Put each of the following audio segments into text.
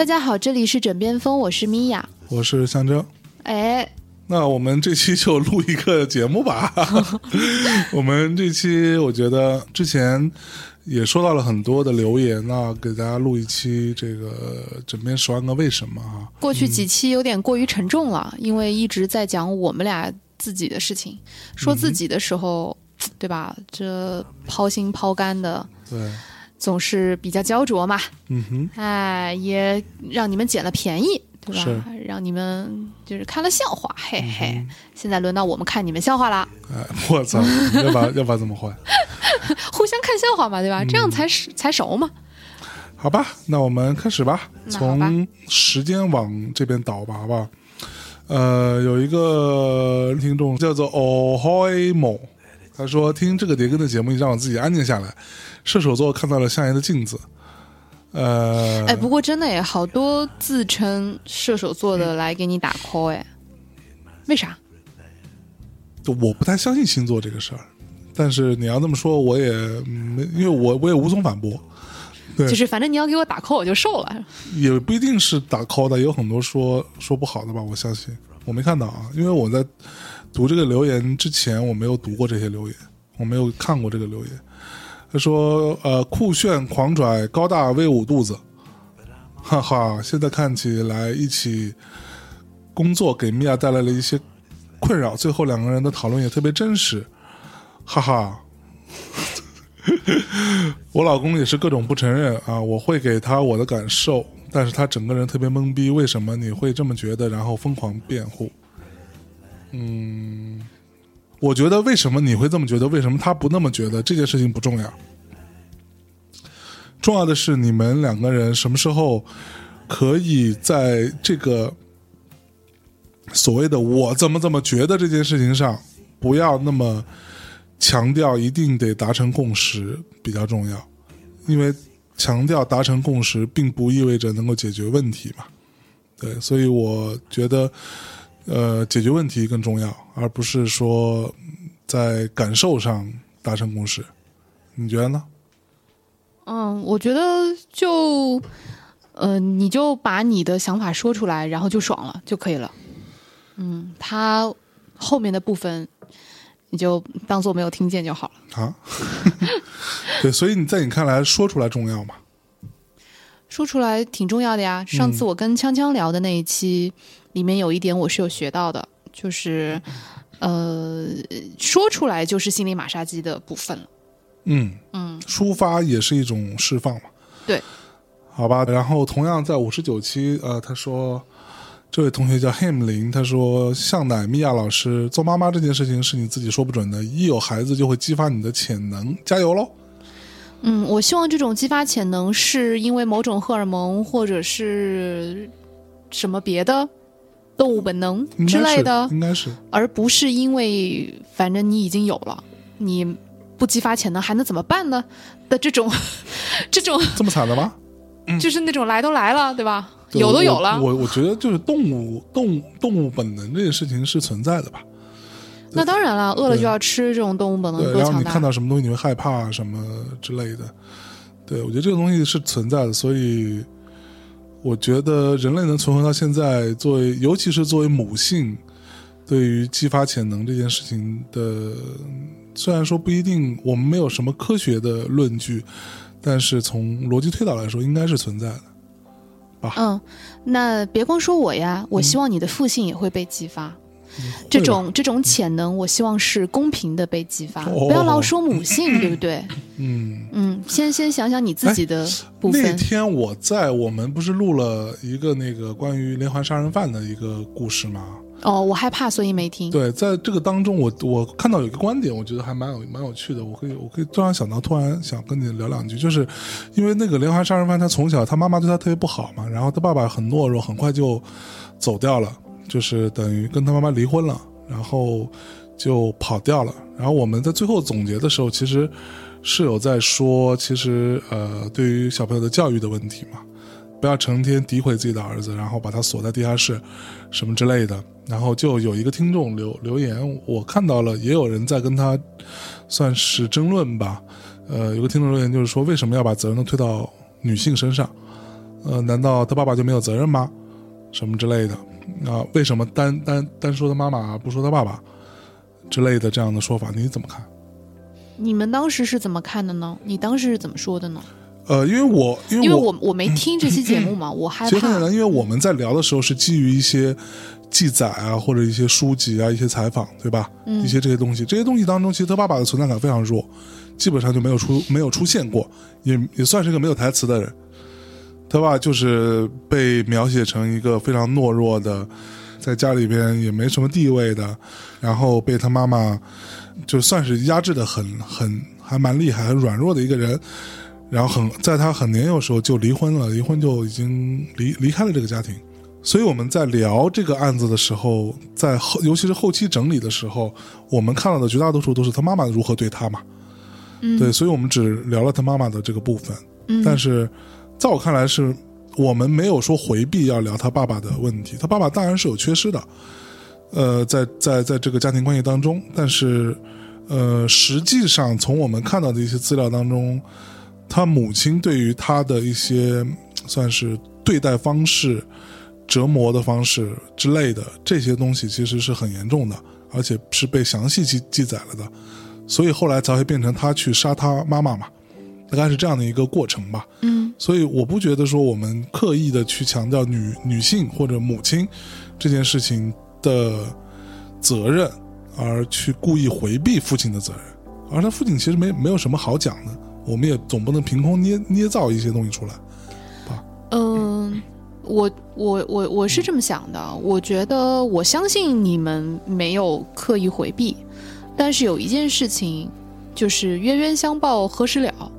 大家好，这里是枕边风，我是 Mia， 我是象征。哎，那我们这期就录一个节目吧。我们这期我觉得之前也收到了很多的留言，那给大家录一期这个枕边10万个为什么啊。过去几期有点过于沉重了，因为一直在讲我们俩自己的事情，说自己的时候，对吧？这抛心抛肝的，对，总是比较焦灼嘛。嗯哼，哎，也让你们捡了便宜，对吧？让你们就是看了笑话，嘿嘿。嗯、现在轮到我们看你们笑话了。哎，我操！要把怎么换？互相看笑话嘛，对吧？这样才熟嘛。好吧，那我们开始吧，从时间往这边倒吧，好不好？有一个听众叫做 Ohaymo， 他说听这个迭根的节目让我自己安静下来。射手座看到了相爷的镜子。哎，不过真的哎，好多自称射手座的来给你打 call 哎，为啥？我不太相信星座这个事儿，但是你要这么说，我也因为我也无从反驳。就是反正你要给我打 call 我就受了，也不一定是打 call 的，有很多说不好的吧，我相信我没看到啊，因为我在读这个留言之前我没有读过这些留言，我没有看过这个留言。他说酷炫狂拽高大威武肚子，哈哈，现在看起来一起工作给米娅带来了一些困扰，最后两个人的讨论也特别真实，哈哈。我老公也是各种不承认啊，我会给他我的感受，但是他整个人特别懵逼，为什么你会这么觉得，然后疯狂辩护。嗯，我觉得为什么你会这么觉得，为什么他不那么觉得，这件事情不重要，重要的是你们两个人什么时候可以在这个所谓的我怎么觉得这件事情上不要那么强调一定得达成共识比较重要，因为强调达成共识并不意味着能够解决问题嘛。对，所以我觉得解决问题更重要，而不是说在感受上达成共识。你觉得呢？嗯，我觉得就你就把你的想法说出来，然后就爽了就可以了。嗯，他后面的部分你就当做没有听见就好了啊。对，所以你在你看来说出来重要吗？说出来挺重要的呀。上次我跟锵锵聊的那一期里面有一点我是有学到的，就是说出来就是心理马杀鸡的部分了。嗯嗯，抒发也是一种释放嘛。对，好吧。然后同样在59期，他说。这位同学叫 Hemlin， 他说向乃米娅老师，做妈妈这件事情是你自己说不准的，一有孩子就会激发你的潜能，加油咯。嗯，我希望这种激发潜能是因为某种荷尔蒙或者是什么别的动物本能之类的，应该是而不是因为反正你已经有了，你不激发潜能还能怎么办呢的这种这么惨的吗？就是那种来都来了，对吧？有都有了。我觉得就是动物本能这件事情是存在的吧。那当然了，饿了就要吃，这种动物本能多强大。然后你看到什么东西你会害怕什么之类的。对，我觉得这个东西是存在的，所以我觉得人类能存活到现在，尤其是作为母性，对于激发潜能这件事情的，虽然说不一定我们没有什么科学的论据，但是从逻辑推导来说应该是存在的。啊、嗯，那别光说我呀，我希望你的父性也会被激发，这种潜能我希望是公平的被激发、哦、不要老说母性、对不对？嗯嗯，先想想你自己的部分。那天我们不是录了一个那个关于连环杀人犯的一个故事吗？哦，我害怕所以没听。对，在这个当中我看到有一个观点，我觉得还蛮有趣的，我可以突然想跟你聊两句，就是因为那个连环杀人犯他从小他妈妈对他特别不好嘛，然后他爸爸很懦弱，很快就走掉了，就是等于跟他妈妈离婚了，然后就跑掉了。然后我们在最后总结的时候其实是有在说，其实对于小朋友的教育的问题嘛，不要成天诋毁自己的儿子，然后把他锁在地下室什么之类的。然后就有一个听众留言，我看到了，也有人在跟他算是争论吧。有个听众留言就是说，为什么要把责任都推到女性身上？难道他爸爸就没有责任吗？什么之类的啊、为什么单说他妈妈不说他爸爸之类的这样的说法，你怎么看？你们当时是怎么看的呢？你当时是怎么说的呢？因为我没听这期节目嘛，我害怕。因为我们在聊的时候是基于一些记载啊，或者一些书籍啊，一些采访，对吧？一些这些东西当中，其实他爸爸的存在感非常弱，基本上就没有出现过，也算是一个没有台词的人。他爸就是被描写成一个非常懦弱的，在家里边也没什么地位的，然后被他妈妈就算是压制的很还蛮厉害、很软弱的一个人。然后在他很年幼的时候就离婚了，离婚就已经离开了这个家庭。所以我们在聊这个案子的时候，尤其是后期整理的时候，我们看到的绝大多数都是他妈妈如何对他嘛。嗯，对，所以我们只聊了他妈妈的这个部分。嗯，但是在我看来是我们没有说回避要聊他爸爸的问题，他爸爸当然是有缺失的，在这个家庭关系当中，但是实际上从我们看到的一些资料当中，他母亲对于他的一些算是对待方式、折磨的方式之类的这些东西其实是很严重的，而且是被详细记载了的，所以后来才会变成他去杀他妈妈嘛，大概是这样的一个过程吧。嗯，所以我不觉得说我们刻意的去强调女性或者母亲这件事情的责任，而去故意回避父亲的责任，而他父亲其实没有什么好讲的，我们也总不能凭空捏造一些东西出来吧。我是这么想的，我觉得我相信你们没有刻意回避，但是有一件事情就是冤冤相报何时了，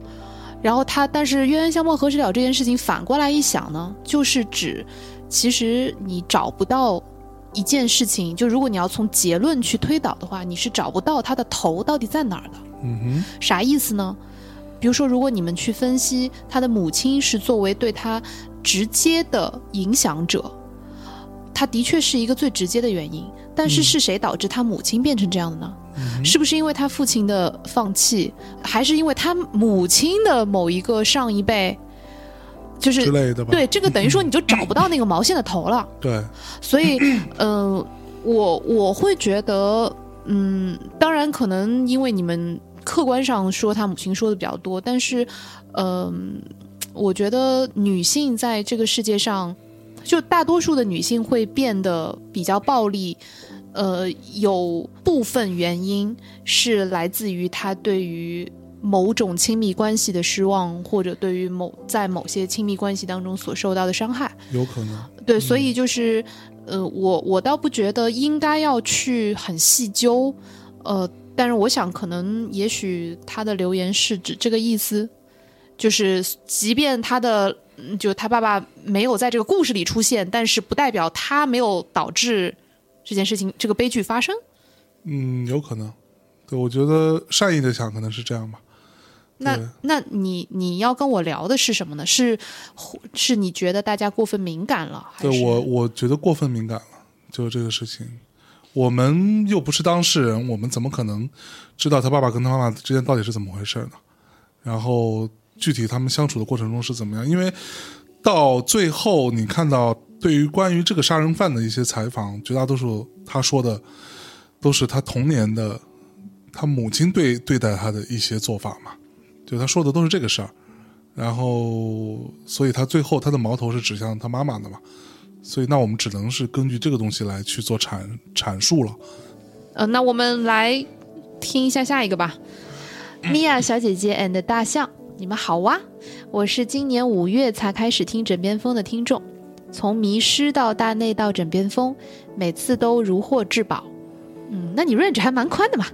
然后但是冤冤相报何时了这件事情反过来一想呢，就是指其实你找不到一件事情，就如果你要从结论去推导的话，你是找不到它的头到底在哪儿的。嗯哼，啥意思呢？比如说如果你们去分析他的母亲是作为对他直接的影响者，他的确是一个最直接的原因，但是是谁导致他母亲变成这样的呢？是不是因为他父亲的放弃，还是因为他母亲的某一个上一辈，就是之类的吧？对，这个等于说你就找不到那个毛线的头了。对，所以我会觉得当然可能因为你们客观上说他母亲说的比较多，但是我觉得女性在这个世界上，就大多数的女性会变得比较暴力，有部分原因是来自于她对于某种亲密关系的失望，或者对于在某些亲密关系当中所受到的伤害，有可能。对，所以就是我倒不觉得应该要去很细究，但是我想可能也许他的留言是指这个意思，就是即便他爸爸没有在这个故事里出现，但是不代表他没有导致这件事情这个悲剧发生。有可能。对，我觉得善意的想可能是这样吧。那你要跟我聊的是什么呢？是你觉得大家过分敏感了？还是对，我觉得过分敏感了，就这个事情。我们又不是当事人，我们怎么可能知道他爸爸跟他妈妈之间到底是怎么回事呢？然后具体他们相处的过程中是怎么样？因为到最后你看到对于关于这个杀人犯的一些采访，绝大多数他说的都是他童年的他母亲对待他的一些做法嘛，就他说的都是这个事儿。然后所以他最后他的矛头是指向他妈妈的嘛，所以那我们只能是根据这个东西来去做阐述了。那我们来听一下下一个吧。Mia 小姐姐 and 大象，你们好啊，我是今年5月才开始听枕边风的听众，从迷失到大内到枕边风，每次都如获至宝。那你 range 还蛮宽的嘛。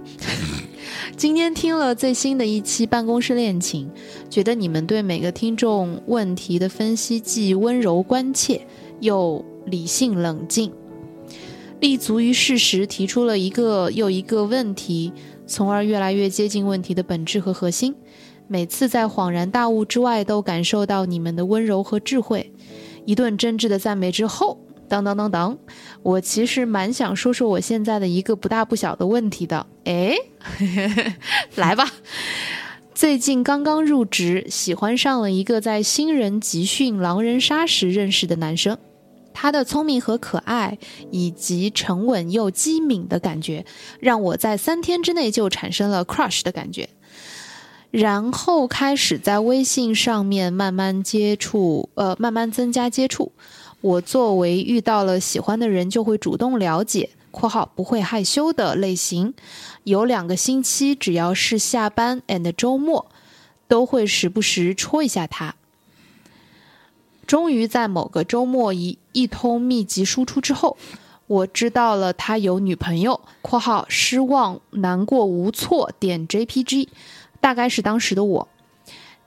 今天听了最新的一期办公室恋情，觉得你们对每个听众问题的分析既温柔关切又理性冷静，立足于事实，提出了一个又一个问题，从而越来越接近问题的本质和核心。每次在恍然大悟之外都感受到你们的温柔和智慧。一顿真挚的赞美之后，当我其实蛮想说说我现在的一个不大不小的问题的。来吧。最近刚刚入职，喜欢上了一个在新人集训狼人杀时认识的男生。他的聪明和可爱，以及沉稳又机敏的感觉，让我在3天之内就产生了 crush 的感觉。然后开始在微信上面慢慢增加接触。我作为遇到了喜欢的人就会主动了解（括号不会害羞的类型）。有2个星期，只要是下班 and 周末，都会时不时戳一下他。终于在某个周末一通密集输出之后，我知道了他有女朋友（括号失望难过无措点 JPG）， 大概是当时的我。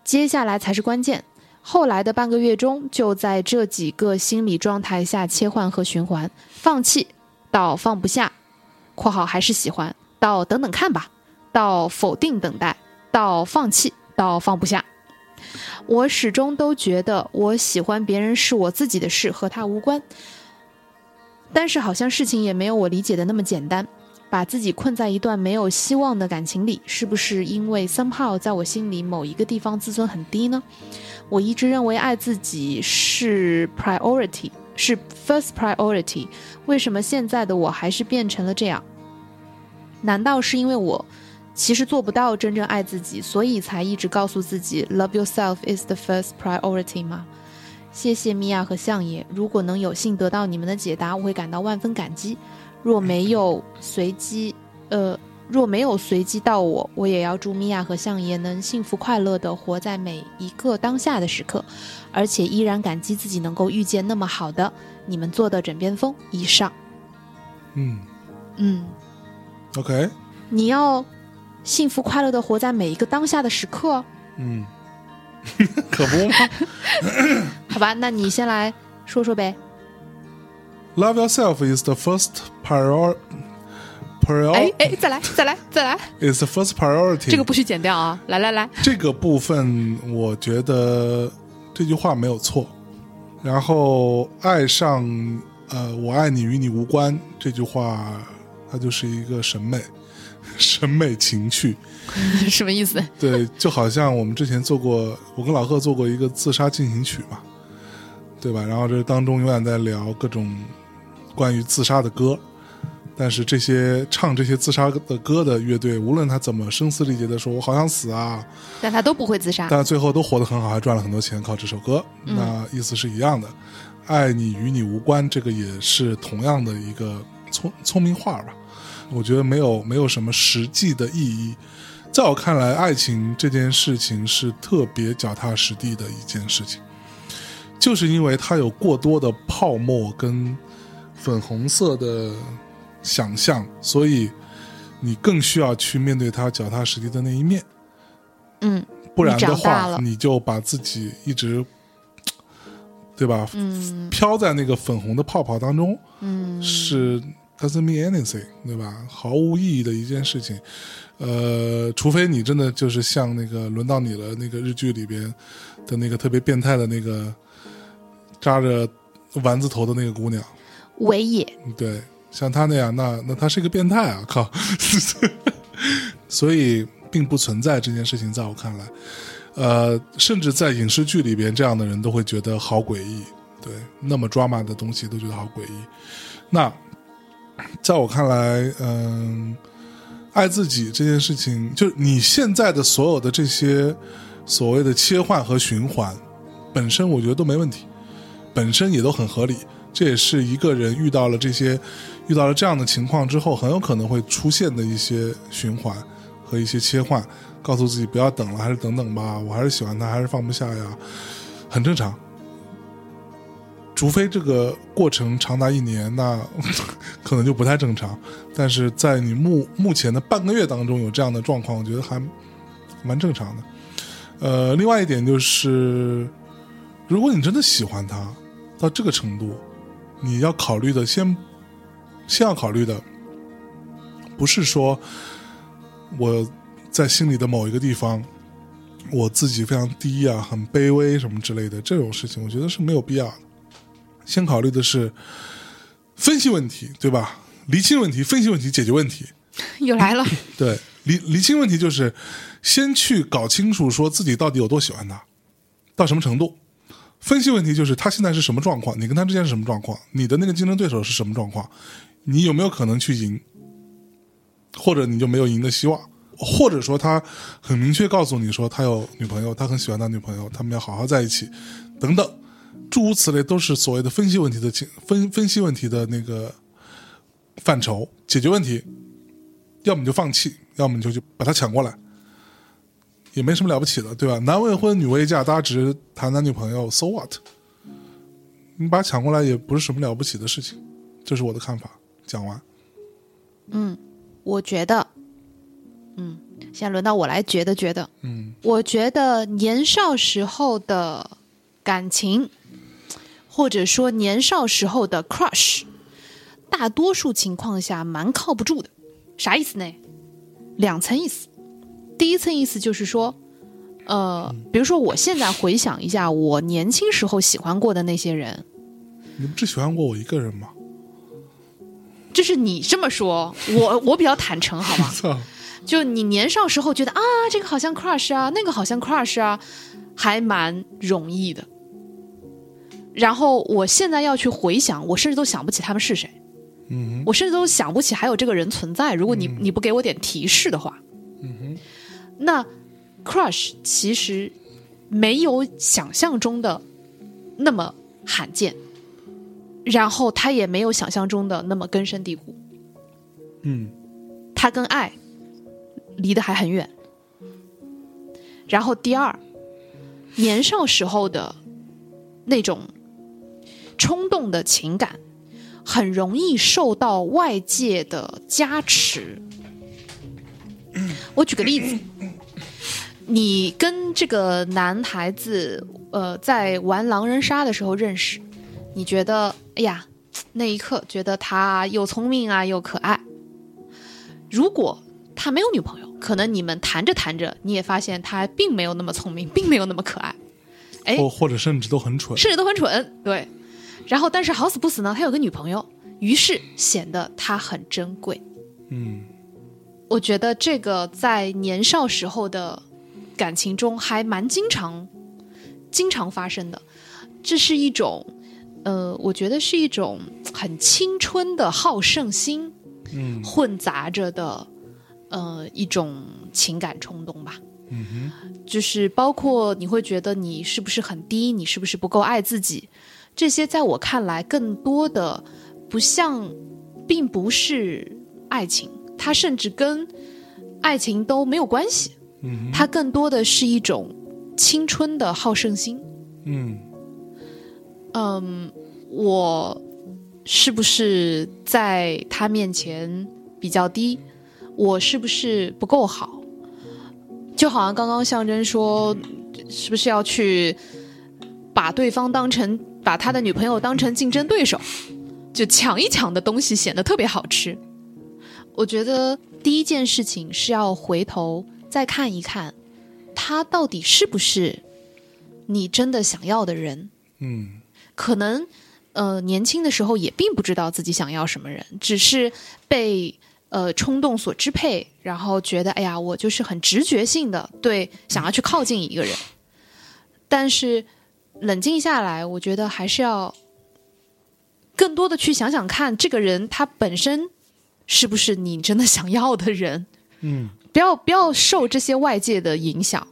接下来才是关键。后来的半个月中，就在这几个心理状态下切换和循环，放弃到放不下（括号还是喜欢），到等等看吧，到否定等待，到放弃，到放不下。我始终都觉得我喜欢别人是我自己的事，和他无关。但是好像事情也没有我理解的那么简单。把自己困在一段没有希望的感情里，是不是因为 somehow 在我心里某一个地方自尊很低呢？我一直认为爱自己是 priority， 是 first priority， 为什么现在的我还是变成了这样？难道是因为我其实做不到真正爱自己，所以才一直告诉自己 Love yourself is the first priority 吗？谢谢 Mia 和相爷，如果能有幸得到你们的解答，我会感到万分感激。若没有随机到我，我也要祝 Mia 和相爷能幸福快乐地活在每一个当下的时刻，而且依然感激自己能够遇见那么好的你们做的枕边风。以上。OK， 你要幸福快乐地活在每一个当下的时刻。可不吗？好吧，那你先来说说呗。Love yourself is the first priority. 再来 It's the first priority. 这个不许剪掉啊！来，这个部分我觉得这句话没有错。然后爱上我爱你与你无关这句话，它就是一个审美情趣。什么意思？对，就好像我们之前我跟老贺做过一个自杀进行曲嘛，对吧？然后这当中永远在聊各种关于自杀的歌，但是唱这些自杀的歌的乐队，无论他怎么声嘶力竭的说我好想死啊，但他都不会自杀，但最后都活得很好，还赚了很多钱靠这首歌。那意思是一样的，爱你与你无关，这个也是同样的一个聪明话吧。我觉得没有什么实际的意义。在我看来，爱情这件事情是特别脚踏实地的一件事情，就是因为它有过多的泡沫跟粉红色的想象，所以你更需要去面对它脚踏实地的那一面。不然的话你就把自己一直，对吧？飘在那个粉红的泡泡当中，是 doesn't mean anything， 对吧？毫无意义的一件事情。除非你真的就是像那个轮到你了那个日剧里边的那个特别变态的那个扎着丸子头的那个姑娘尾野，对，像她那样，那她是一个变态啊，靠！所以并不存在这件事情，在我看来，甚至在影视剧里边，这样的人都会觉得好诡异，对，那么 drama 的东西都觉得好诡异。那在我看来，爱自己这件事情，就是你现在的所有的这些所谓的切换和循环本身，我觉得都没问题，本身也都很合理。这也是一个人遇到了这样的情况之后很有可能会出现的一些循环和一些切换，告诉自己不要等了，还是等等吧，我还是喜欢他，还是放不下呀，很正常。除非这个过程长达1年，那可能就不太正常。但是在你目前的半个月当中有这样的状况，我觉得还蛮正常的。另外一点就是，如果你真的喜欢他到这个程度，你要考虑的先要考虑的，不是说我在心里的某一个地方我自己非常低啊，很卑微什么之类的这种事情，我觉得是没有必要的。先考虑的是分析问题，对吧？厘清问题，分析问题，解决问题，又来了。对，厘清问题就是先去搞清楚说自己到底有多喜欢他，到什么程度。分析问题就是他现在是什么状况，你跟他之间是什么状况，你的那个竞争对手是什么状况，你有没有可能去赢，或者你就没有赢的希望，或者说他很明确告诉你说他有女朋友，他很喜欢他女朋友，他们要好好在一起等等，诸如此类，都是所谓的分析问题的分析问题的那个范畴。解决问题要么就放弃，要么就去把他抢过来，也没什么了不起的，对吧？男未婚女未嫁，大家只是谈男女朋友 so what， 你把他抢过来也不是什么了不起的事情，这是我的看法。讲完。我觉得现在轮到我来觉得我觉得年少时候的感情，或者说年少时候的 crush， 大多数情况下蛮靠不住的。啥意思呢？两层意思。第一层意思就是说比如说我现在回想一下我年轻时候喜欢过的那些人。你不只喜欢过我一个人吗？这是你这么说，我比较坦诚好吗？就你年少时候觉得啊，这个好像 crush 啊，那个好像 crush 啊，还蛮容易的。然后我现在要去回想，我甚至都想不起他们是谁，我甚至都想不起还有这个人存在。如果你不给我点提示的话，那 crush 其实没有想象中的那么罕见。然后他也没有想象中的那么根深蒂固，他跟爱离得还很远。然后第二，年少时候的那种冲动的情感，很容易受到外界的加持。我举个例子，你跟这个男孩子在玩狼人杀的时候认识，你觉得哎呀，那一刻觉得他又聪明啊又可爱。如果他没有女朋友，可能你们谈着谈着你也发现他并没有那么聪明，并没有那么可爱，或者甚至都很蠢，对。然后但是好死不死呢，他有个女朋友，于是显得他很珍贵。我觉得这个在年少时候的感情中还蛮经常发生的。这是一种我觉得是一种很青春的好胜心，混杂着的一种情感冲动吧。就是包括你会觉得你是不是很低，你是不是不够爱自己，这些在我看来更多的不像，并不是爱情，它甚至跟爱情都没有关系。它更多的是一种青春的好胜心。我是不是在他面前比较低，我是不是不够好，就好像刚刚象征说是不是要去把他的女朋友当成竞争对手，就抢一抢的东西显得特别好吃。我觉得第一件事情是要回头再看一看他到底是不是你真的想要的人。可能年轻的时候也并不知道自己想要什么人，只是被冲动所支配，然后觉得哎呀，我就是很直觉性的对想要去靠近一个人。但是冷静下来，我觉得还是要更多的去想想看这个人他本身是不是你真的想要的人。不要受这些外界的影响。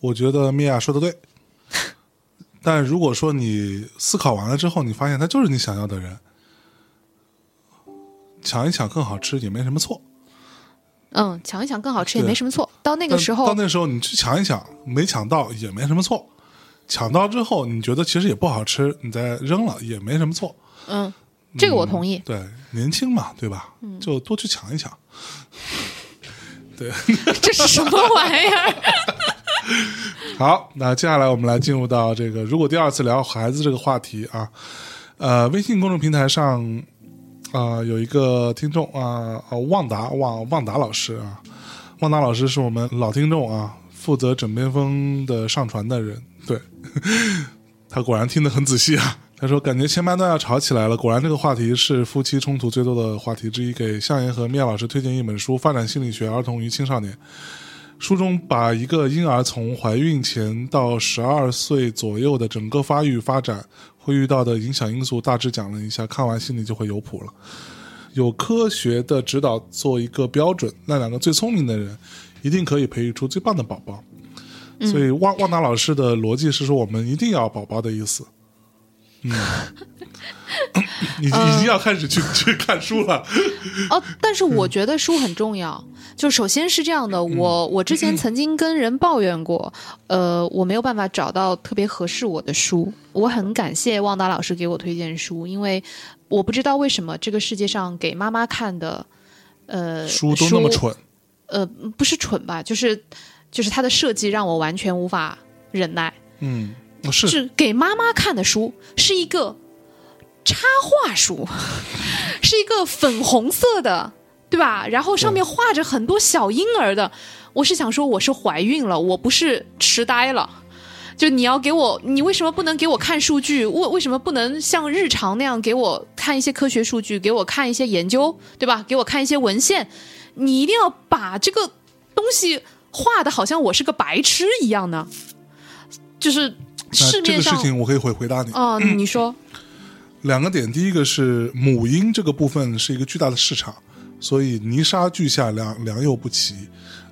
我觉得米娅说的对。但如果说你思考完了之后，你发现他就是你想要的人，抢一抢更好吃也没什么错。抢一抢更好吃也没什么错。到那时候你去抢一抢，没抢到也没什么错。抢到之后你觉得其实也不好吃，你再扔了也没什么错。这个我同意。对，年轻嘛，对吧？就多去抢一抢。对，这是什么玩意儿？好，那接下来我们来进入到这个，如果第二次聊孩子这个话题啊，微信公众平台上有一个听众啊，旺达老师啊，旺达老师是我们老听众啊，负责枕边风的上传的人，对，他果然听得很仔细啊。他说感觉前半段要吵起来了，果然这个话题是夫妻冲突最多的话题之一，给向岩和Mia老师推荐一本书，发展心理学儿童与青少年。书中把一个婴儿从怀孕前到12岁左右的整个发育发展会遇到的影响因素大致讲了一下，看完心里就会有谱了。有科学的指导做一个标准，那两个最聪明的人一定可以培育出最棒的宝宝。所以旺达老师的逻辑是说我们一定要宝宝的意思。嗯，已经要开始去看书了。哦，但是我觉得书很重要。就首先是这样的，我之前曾经跟人抱怨过，我没有办法找到特别合适我的书。我很感谢旺达老师给我推荐书，因为我不知道为什么这个世界上给妈妈看的书都那么蠢。不是蠢吧，就是它的设计让我完全无法忍耐。嗯。是给妈妈看的书，是一个插画书，是一个粉红色的，对吧？然后上面画着很多小婴儿的。我是想说，我是怀孕了，我不是痴呆了。就你要给我，你为什么不能给我看数据？为什么不能像日常那样给我看一些科学数据，给我看一些研究，对吧？给我看一些文献。你一定要把这个东西画得好像我是个白痴一样呢？就是。市面上这个事情我可以回答你哦，你说两个点。第一个是母婴这个部分是一个巨大的市场，所以泥沙俱下，良莠不齐。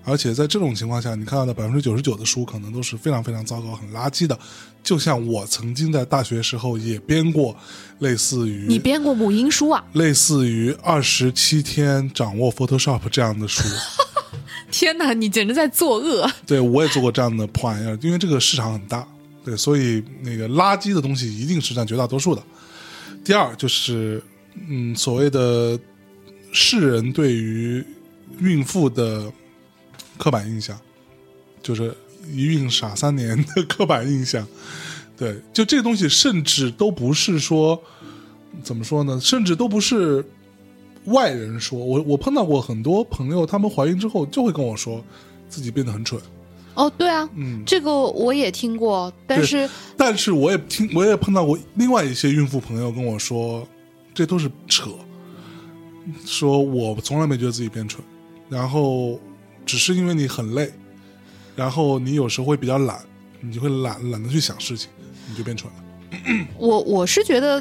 而且在这种情况下，你看到的 99% 的书可能都是非常非常糟糕，很垃圾的。就像我曾经在大学时候也编过类似于你编过母婴书啊，类似于27天掌握 Photoshop 这样的书。天哪，你简直在作恶。对，我也做过这样的破玩意儿，因为这个市场很大。对，所以那个垃圾的东西一定是占绝大多数的。第二就是，所谓的世人对于孕妇的刻板印象，就是一孕傻3年的刻板印象。对，就这个东西，甚至都不是说怎么说呢？甚至都不是外人说。我碰到过很多朋友，他们怀孕之后就会跟我说自己变得很蠢。哦，对啊，这个我也听过，但是我也碰到过另外一些孕妇朋友跟我说，这都是扯，说我从来没觉得自己变蠢，然后只是因为你很累，然后你有时候会比较懒，你就会懒得去想事情，你就变蠢了。我是觉得，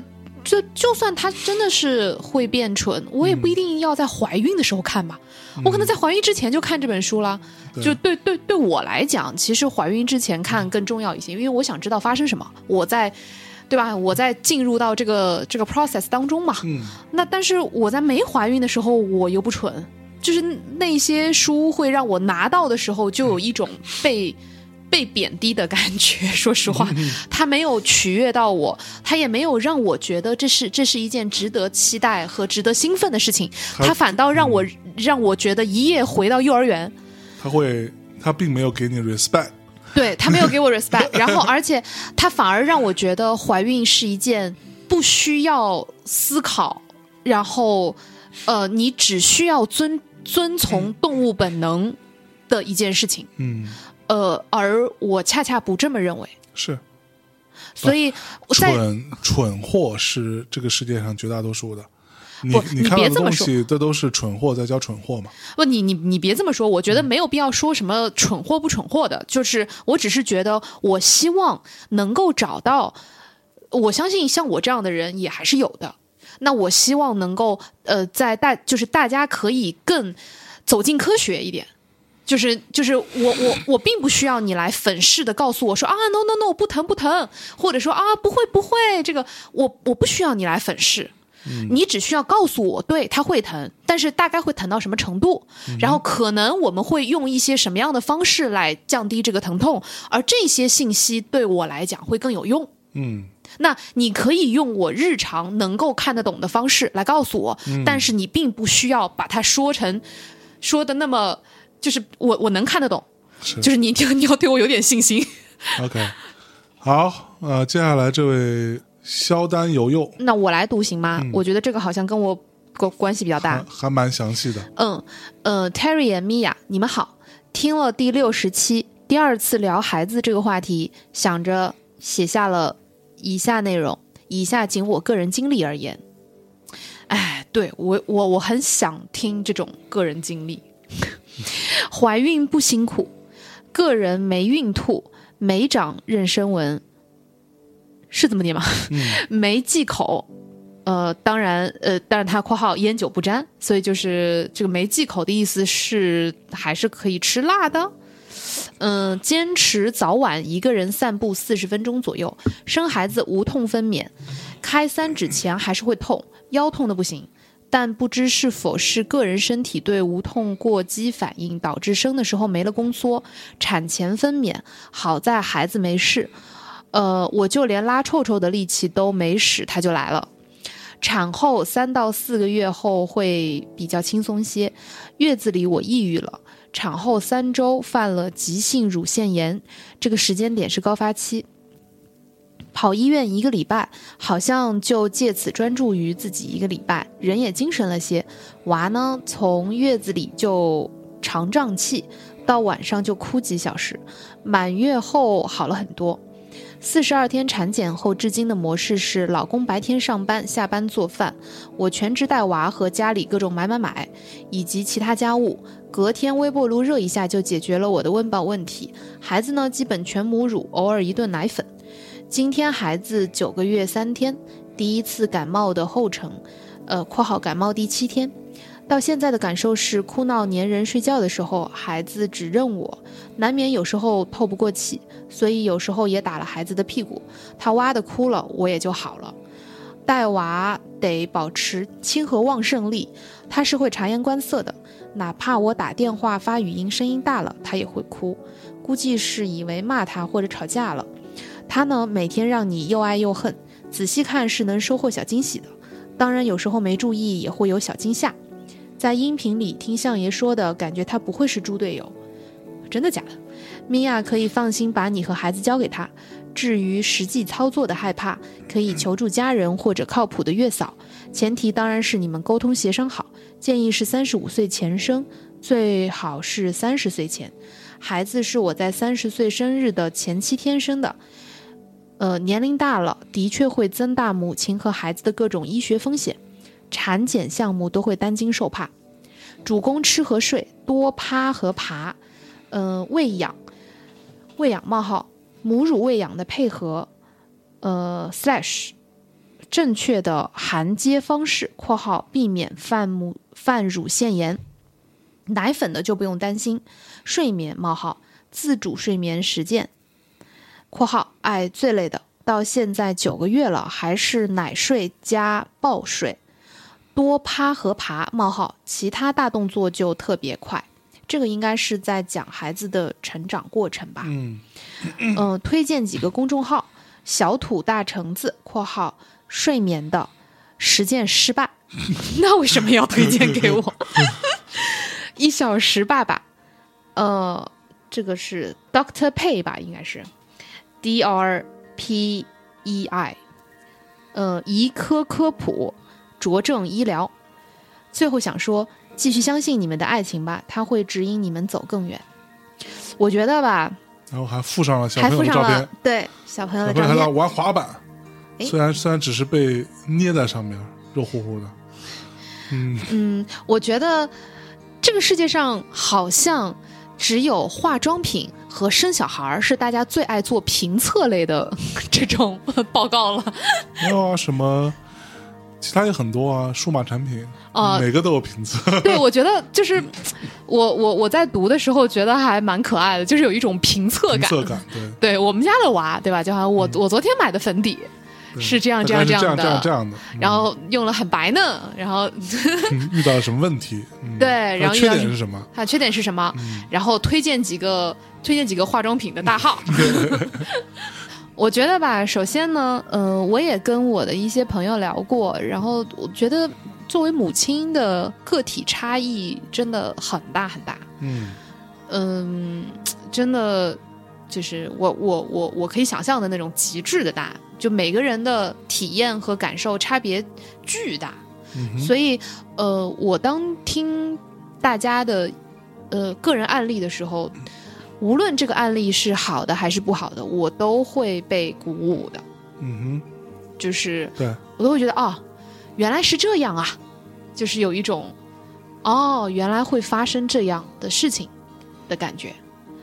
就算他真的是会变蠢，我也不一定要在怀孕的时候看吧。我可能在怀孕之前就看这本书了，就对我来讲，其实怀孕之前看更重要一些，因为我想知道发生什么，对吧？我在进入到这个 process 当中嘛。那但是我在没怀孕的时候，我又不蠢，就是那些书会让我拿到的时候就有一种被贬低的感觉。说实话，他没有取悦到我，他也没有让我觉得这是一件值得期待和值得兴奋的事情，他反倒让我觉得一夜回到幼儿园。他并没有给你 respect。 对，他没有给我 respect。 然后而且他反而让我觉得怀孕是一件不需要思考，然后你只需要遵从动物本能的一件事情。而我恰恰不这么认为。是，所以蠢货是这个世界上绝大多数的。你看到的东西，这都是蠢货在教蠢货嘛？不，你别这么说，我觉得没有必要说什么蠢货不蠢货的。就是我只是觉得，我希望能够找到，我相信像我这样的人也还是有的。那我希望能够就是大家可以更走进科学一点。就是我并不需要你来粉饰的告诉我说啊 no 不疼，或者说啊不会这个，我不需要你来粉饰，你只需要告诉我，对，它会疼，但是大概会疼到什么程度，然后可能我们会用一些什么样的方式来降低这个疼痛，而这些信息对我来讲会更有用。那你可以用我日常能够看得懂的方式来告诉我，但是你并不需要把它说的那么。就是我能看得懂，就是你要对我有点信心。OK， 好，接下来这位肖丹游佑，那我来读行吗？我觉得这个好像跟我关系比较大，还蛮详细的。Terry and Mia， 你们好，听了第60期，第2次聊孩子这个话题，想着写下了以下内容。以下仅我个人经历而言。哎，对，我很想听这种个人经历。怀孕不辛苦，个人没孕吐，没长妊娠纹，是这么念吗？没忌口，当然他括号烟酒不沾，所以就是这个没忌口的意思是还是可以吃辣的。坚持早晚一个人散步40分钟左右，生孩子无痛分娩，开3指前还是会痛，腰痛的不行，但不知是否是个人身体对无痛过激反应导致生的时候没了宫缩，产前分娩，好在孩子没事，我就连拉臭臭的力气都没使，他就来了。产后3到4个月后会比较轻松些，月子里我抑郁了，产后3周犯了急性乳腺炎，这个时间点是高发期，跑医院1个礼拜，好像就借此专注于自己1个礼拜，人也精神了些。娃呢，从月子里就常胀气，到晚上就哭几小时，满月后好了很多。42天产检后至今的模式是老公白天上班，下班做饭，我全职带娃和家里各种买以及其他家务，隔天微波炉热一下就解决了我的温饱问题。孩子呢，基本全母乳，偶尔一顿奶粉。今天孩子9个月3天，第一次感冒的后程，括号感冒第7天。到现在的感受是哭闹黏人，睡觉的时候孩子只认我，难免有时候透不过气，所以有时候也打了孩子的屁股，他哇的哭了，我也就好了。带娃得保持亲和旺盛力，他是会察言观色的，哪怕我打电话发语音声音大了，他也会哭，估计是以为骂他或者吵架了。他呢，每天让你又爱又恨，仔细看是能收获小惊喜的，当然有时候没注意也会有小惊吓。在音频里听相爷说的，感觉他不会是猪队友，真的假的？Mia可以放心把你和孩子交给他，至于实际操作的害怕，可以求助家人或者靠谱的月嫂，前提当然是你们沟通协商好，建议是35岁前生，最好是30岁前。孩子是我在30岁生日的前7天生的，年龄大了，的确会增大母亲和孩子的各种医学风险。产检项目都会担惊受怕，主攻吃和睡，多趴和爬，喂养：母乳喂养的配合，正确的含接方式（括号避免犯乳腺炎），奶粉的就不用担心，睡眠：自主睡眠实践（括号哎最累的，到现在9个月了，还是奶睡加抱睡）。多趴和爬：其他大动作就特别快，这个应该是在讲孩子的成长过程吧。推荐几个公众号：小土大橙子括号睡眠的实践失败，那为什么要推荐给我？1小时爸爸，这个是 Dr. Pei 吧，应该是 DRPEI， 一科普。卓正医疗。最后想说，继续相信你们的爱情吧，它会指引你们走更远。我觉得吧，然后还附上了小朋友的照片，对，小朋友的照片，还要玩滑板，虽然只是被捏在上面，肉乎乎的。我觉得这个世界上好像只有化妆品和生小孩是大家最爱做评测类的这种报告了。没有什么。其他也很多啊，数码产品，每个都有评测。对，我觉得就是我在读的时候觉得还蛮可爱的，就是有一种评测感。对，我们家的娃，对吧？就好像我昨天买的粉底是这样的，然后用了很白嫩，然后遇到了什么问题？对，然后缺点是什么？它缺点是什么？然后推荐几个化妆品的大号。我觉得吧，首先呢，我也跟我的一些朋友聊过，然后我觉得作为母亲的个体差异真的很大很大。真的就是我可以想象的那种极致的大，就每个人的体验和感受差别巨大。所以我当听大家的个人案例的时候，无论这个案例是好的还是不好的，我都会被鼓舞的。就是我都会觉得哦原来是这样啊，就是有一种哦原来会发生这样的事情的感觉，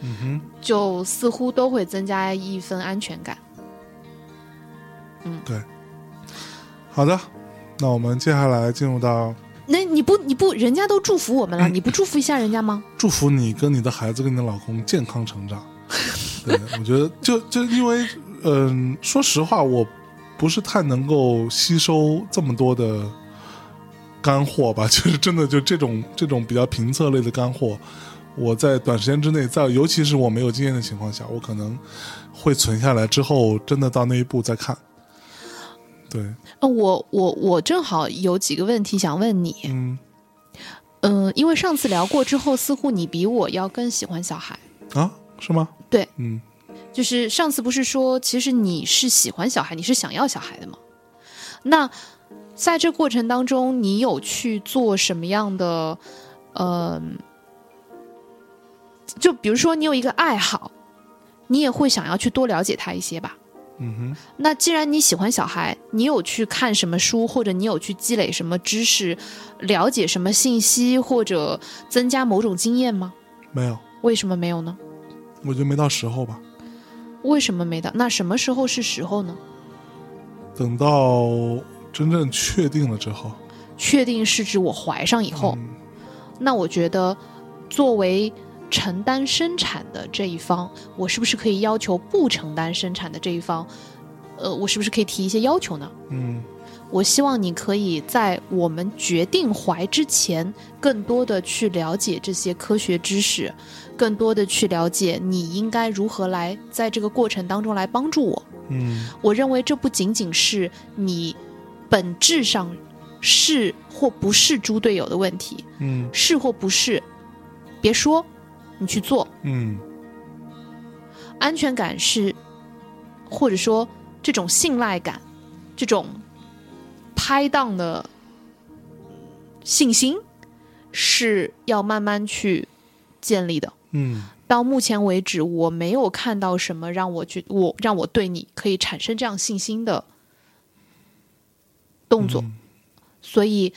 嗯哼，就似乎都会增加一份安全感。嗯，对，好的，那我们接下来进入到，那你不人家都祝福我们了，你不祝福一下人家吗？祝福你跟你的孩子跟你的老公健康成长。对，我觉得就因为说实话我不是太能够吸收这么多的干货吧，就是真的就这种比较评测类的干货，我在短时间之内，在尤其是我没有经验的情况下，我可能会存下来之后真的到那一步再看。对，我正好有几个问题想问你。嗯，因为上次聊过之后，似乎你比我要更喜欢小孩啊？是吗？对，嗯，就是上次不是说，其实你是喜欢小孩，你是想要小孩的吗？那在这过程当中，你有去做什么样的？就比如说你有一个爱好，你也会想要去多了解他一些吧。嗯哼，那既然你喜欢小孩，你有去看什么书，或者你有去积累什么知识，了解什么信息，或者增加某种经验吗？没有。为什么没有呢？我觉得没到时候吧。为什么没到？那什么时候是时候呢？等到真正确定了之后。确定是指我怀上以后。嗯，那我觉得作为承担生产的这一方，我是不是可以要求不承担生产的这一方，我是不是可以提一些要求呢？嗯，我希望你可以在我们决定怀之前，更多的去了解这些科学知识，更多的去了解你应该如何来在这个过程当中来帮助我。嗯，我认为这不仅仅是你本质上是或不是猪队友的问题。嗯，是或不是，别说。你去做。嗯，安全感是，或者说这种信赖感，这种拍档的信心是要慢慢去建立的。嗯，到目前为止我没有看到什么让我对你可以产生这样信心的动作。嗯，所以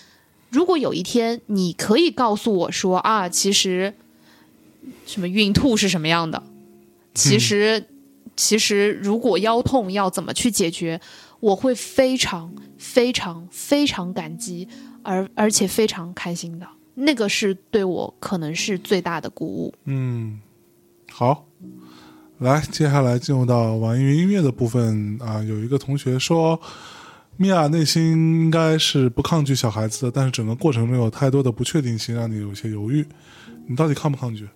如果有一天你可以告诉我说啊，其实什么孕吐是什么样的，其实如果腰痛要怎么去解决，我会非常非常非常感激，而且非常开心的。那个是对我可能是最大的鼓舞。嗯，好，来，接下来进入到网易云音乐的部分啊。有一个同学说，米娅内心应该是不抗拒小孩子的，但是整个过程中有太多的不确定性，让你有些犹豫。你到底抗不抗拒？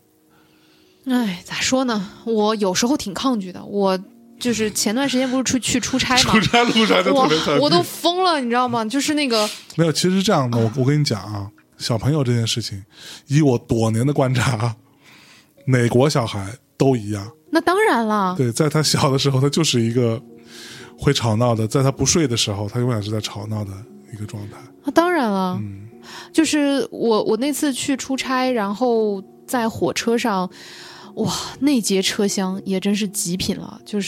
哎，咋说呢？我有时候挺抗拒的。我就是前段时间不是去出差嘛，出差路上就特别抗拒，我都疯了，你知道吗？就是那个没有，其实是这样的。我跟你讲啊，小朋友这件事情，以我多年的观察，美国小孩都一样。那当然了，对，在他小的时候，他就是一个会吵闹的；在他不睡的时候，他永远是在吵闹的一个状态。啊，当然了，嗯，就是我那次去出差，然后在火车上。哇，那节车厢也真是极品了，就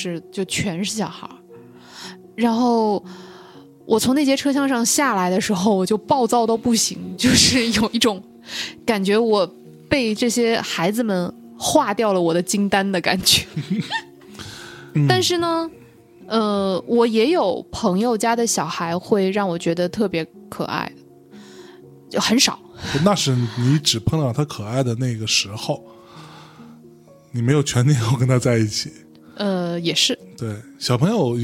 全是小孩。然后我从那节车厢上下来的时候，我就暴躁到不行，就是有一种感觉我被这些孩子们化掉了我的金丹的感觉。但是呢，我也有朋友家的小孩会让我觉得特别可爱，就很少。那是你只碰到他可爱的那个时候。你没有权利要跟他在一起，也是对小朋友，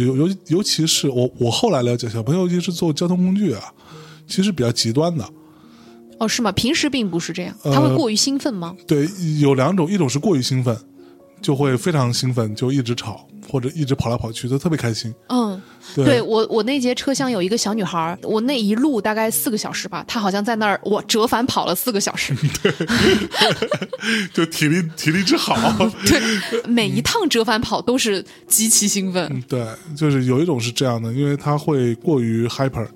尤其是我后来了解，小朋友就是做交通工具啊，其实比较极端的。哦，是吗？平时并不是这样，他会过于兴奋吗？对，有两种，一种是过于兴奋，就会非常兴奋，就一直吵或者一直跑来跑去，都特别开心。嗯，对我那节车厢有一个小女孩，我那一路大概4个小时吧，她好像在那儿我折返跑了4个小时。对，就体力之好。对，每一趟折返跑都是极其兴奋。嗯，对，就是有一种是这样的，因为她会过于 hyper，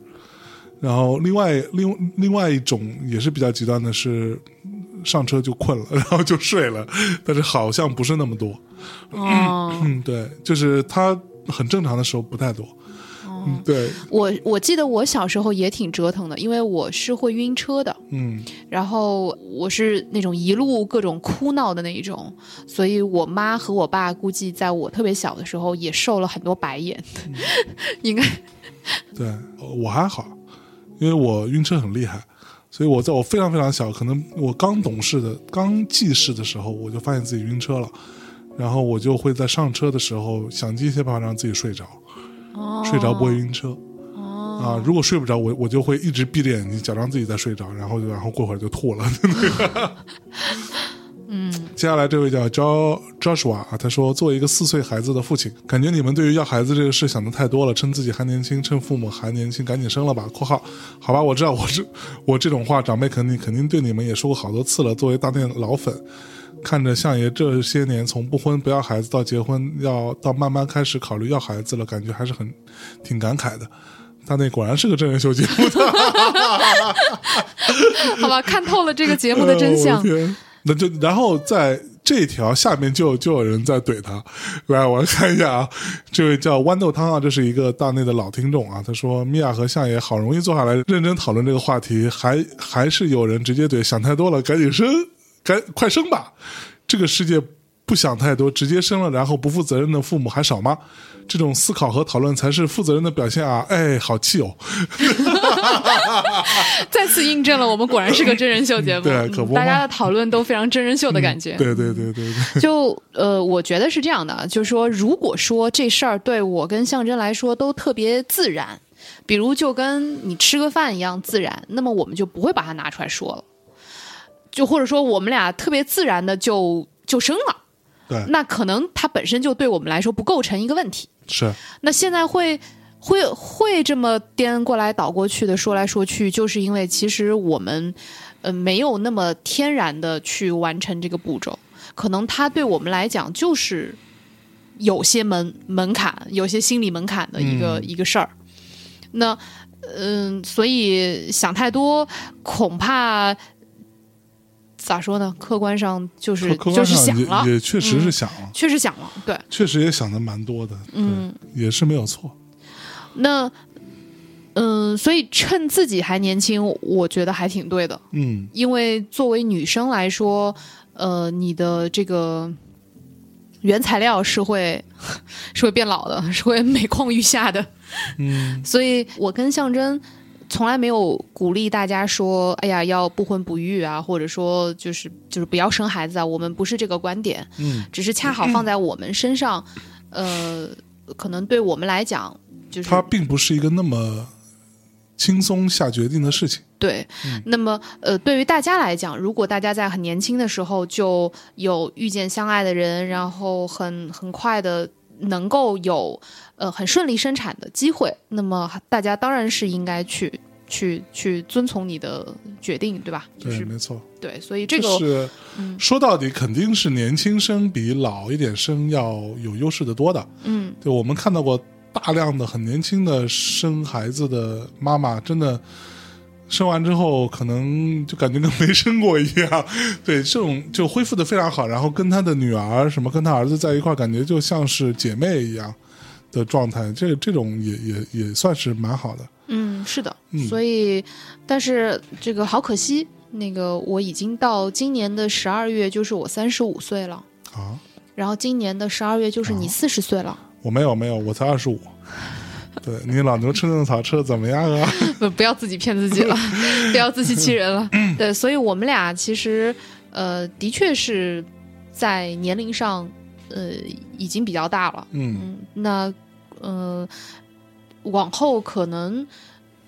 然后另外一种也是比较极端的是上车就困了，然后就睡了，但是好像不是那么多。哦，对，就是他很正常的时候不太多。嗯，对，我记得我小时候也挺折腾的，因为我是会晕车的，嗯，然后我是那种一路各种哭闹的那一种，所以我妈和我爸估计在我特别小的时候也受了很多白眼，嗯、应该。对，我还好，因为我晕车很厉害，所以我在我非常非常小，可能我刚懂事的、刚记事的时候，我就发现自己晕车了，然后我就会在上车的时候想尽一些办法让自己睡着。睡着不会晕车、哦、啊！如果睡不着，我就会一直闭着眼睛，假装自己在睡着，然后过会儿就吐了。嗯，接下来这位叫 Joshua 啊，他说作为一个4岁孩子的父亲，感觉你们对于要孩子这个事想的太多了，趁自己还年轻，趁父母还年轻，赶紧生了吧。括号好吧，我知道我这种话长辈肯定对你们也说过好多次了。作为大店老粉，看着相爷这些年从不婚不要孩子到结婚，要到慢慢开始考虑要孩子了，感觉还是挺感慨的。大内果然是个真人秀节目的。好吧，看透了这个节目的真相。那就然后在这条下面就有人在怼他。来，我看一下啊，这位叫豌豆汤啊，这是一个大内的老听众啊。他说米娅和相爷好容易坐下来认真讨论这个话题，还是有人直接怼想太多了，赶紧生。快生吧，这个世界不想太多，直接生了，然后不负责任的父母还少吗？这种思考和讨论才是负责任的表现啊！哎，好气哦。再次印证了我们果然是个真人秀节目。对，可不，大家的讨论都非常真人秀的感觉。对对对对对。就我觉得是这样的，就是说如果说这事儿对我跟象征来说都特别自然，比如就跟你吃个饭一样自然，那么我们就不会把它拿出来说了，就或者说我们俩特别自然的就生了，对，那可能它本身就对我们来说不构成一个问题。是。那现在会这么颠过来倒过去的说来说去，就是因为其实我们没有那么天然的去完成这个步骤，可能它对我们来讲就是有些门槛，有些心理门槛的一个事儿。那所以想太多恐怕。咋说呢？客观上就是想了，也确实是想了，确实想了，对，确实也想的蛮多的，嗯，也是没有错。那，所以趁自己还年轻，我觉得还挺对的，嗯，因为作为女生来说，你的这个原材料是会变老的，是会每况愈下的，嗯，所以我跟象征。从来没有鼓励大家说哎呀要不婚不育啊，或者说就是不要生孩子啊，我们不是这个观点，嗯，只是恰好放在我们身上，可能对我们来讲就是它并不是一个那么轻松下决定的事情。对，嗯，那么对于大家来讲，如果大家在很年轻的时候就有遇见相爱的人，然后很快的能够有很顺利生产的机会，那么大家当然是应该去遵从你的决定，对吧？对，就是，没错。对，所以这个就是说到底肯定是年轻生比老一点生要有优势的多的。嗯，对，我们看到过大量的很年轻的生孩子的妈妈，真的生完之后可能就感觉跟没生过一样，对，这种就恢复得非常好，然后跟他的女儿什么跟他儿子在一块，感觉就像是姐妹一样的状态，这种也算是蛮好的。嗯，是的，嗯，所以但是这个好可惜，那个我已经到今年的12月就是我35岁了啊，然后今年的12月就是你40岁了，啊，我没有，我才25。对，你老牛吃嫩草吃的怎么样啊？不要自己骗自己了，不要自欺欺人了。对，所以我们俩其实的确是在年龄上已经比较大了。嗯，那往后可能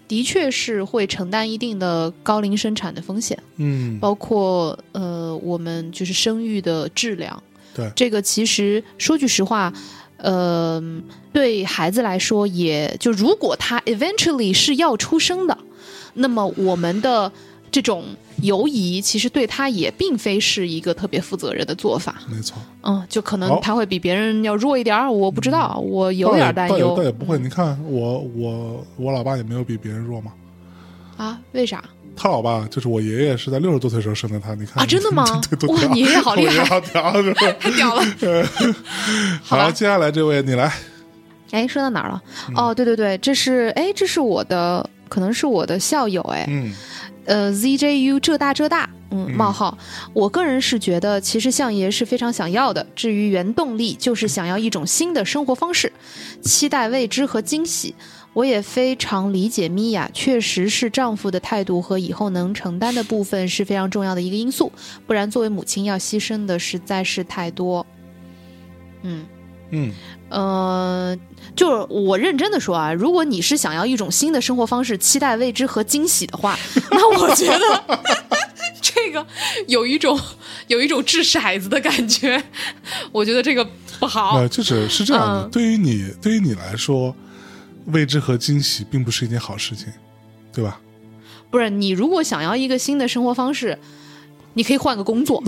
的确是会承担一定的高龄生产的风险。嗯，包括我们就是生育的质量。对，这个其实说句实话。对孩子来说，也就如果他 eventually 是要出生的，那么我们的这种犹疑其实对他也并非是一个特别负责任的做法。没错，嗯，就可能他会比别人要弱一点，我不知道，我有点担忧。倒也不会，你看我老爸也没有比别人弱嘛。啊？为啥？他老爸就是我爷爷，是在60多岁时候生的他。你看啊，真的吗？哇，你爷爷好厉害，太屌了。好，接下来这位你来。哎，说到哪儿了？哦，对对对，这是我的，可能是我的校友，哎，ZJU 浙大，：，我个人是觉得，其实相爷是非常想要的。至于原动力，就是想要一种新的生活方式，期待未知和惊喜。我也非常理解Mia，确实是丈夫的态度和以后能承担的部分是非常重要的一个因素，不然作为母亲要牺牲的实在是太多。就是我认真的说啊，如果你是想要一种新的生活方式，期待未知和惊喜的话，那我觉得这个有一种掷骰子的感觉，我觉得这个不好。就是这样的，对于你来说，未知和惊喜并不是一件好事情，对吧？不是，你如果想要一个新的生活方式，你可以换个工作，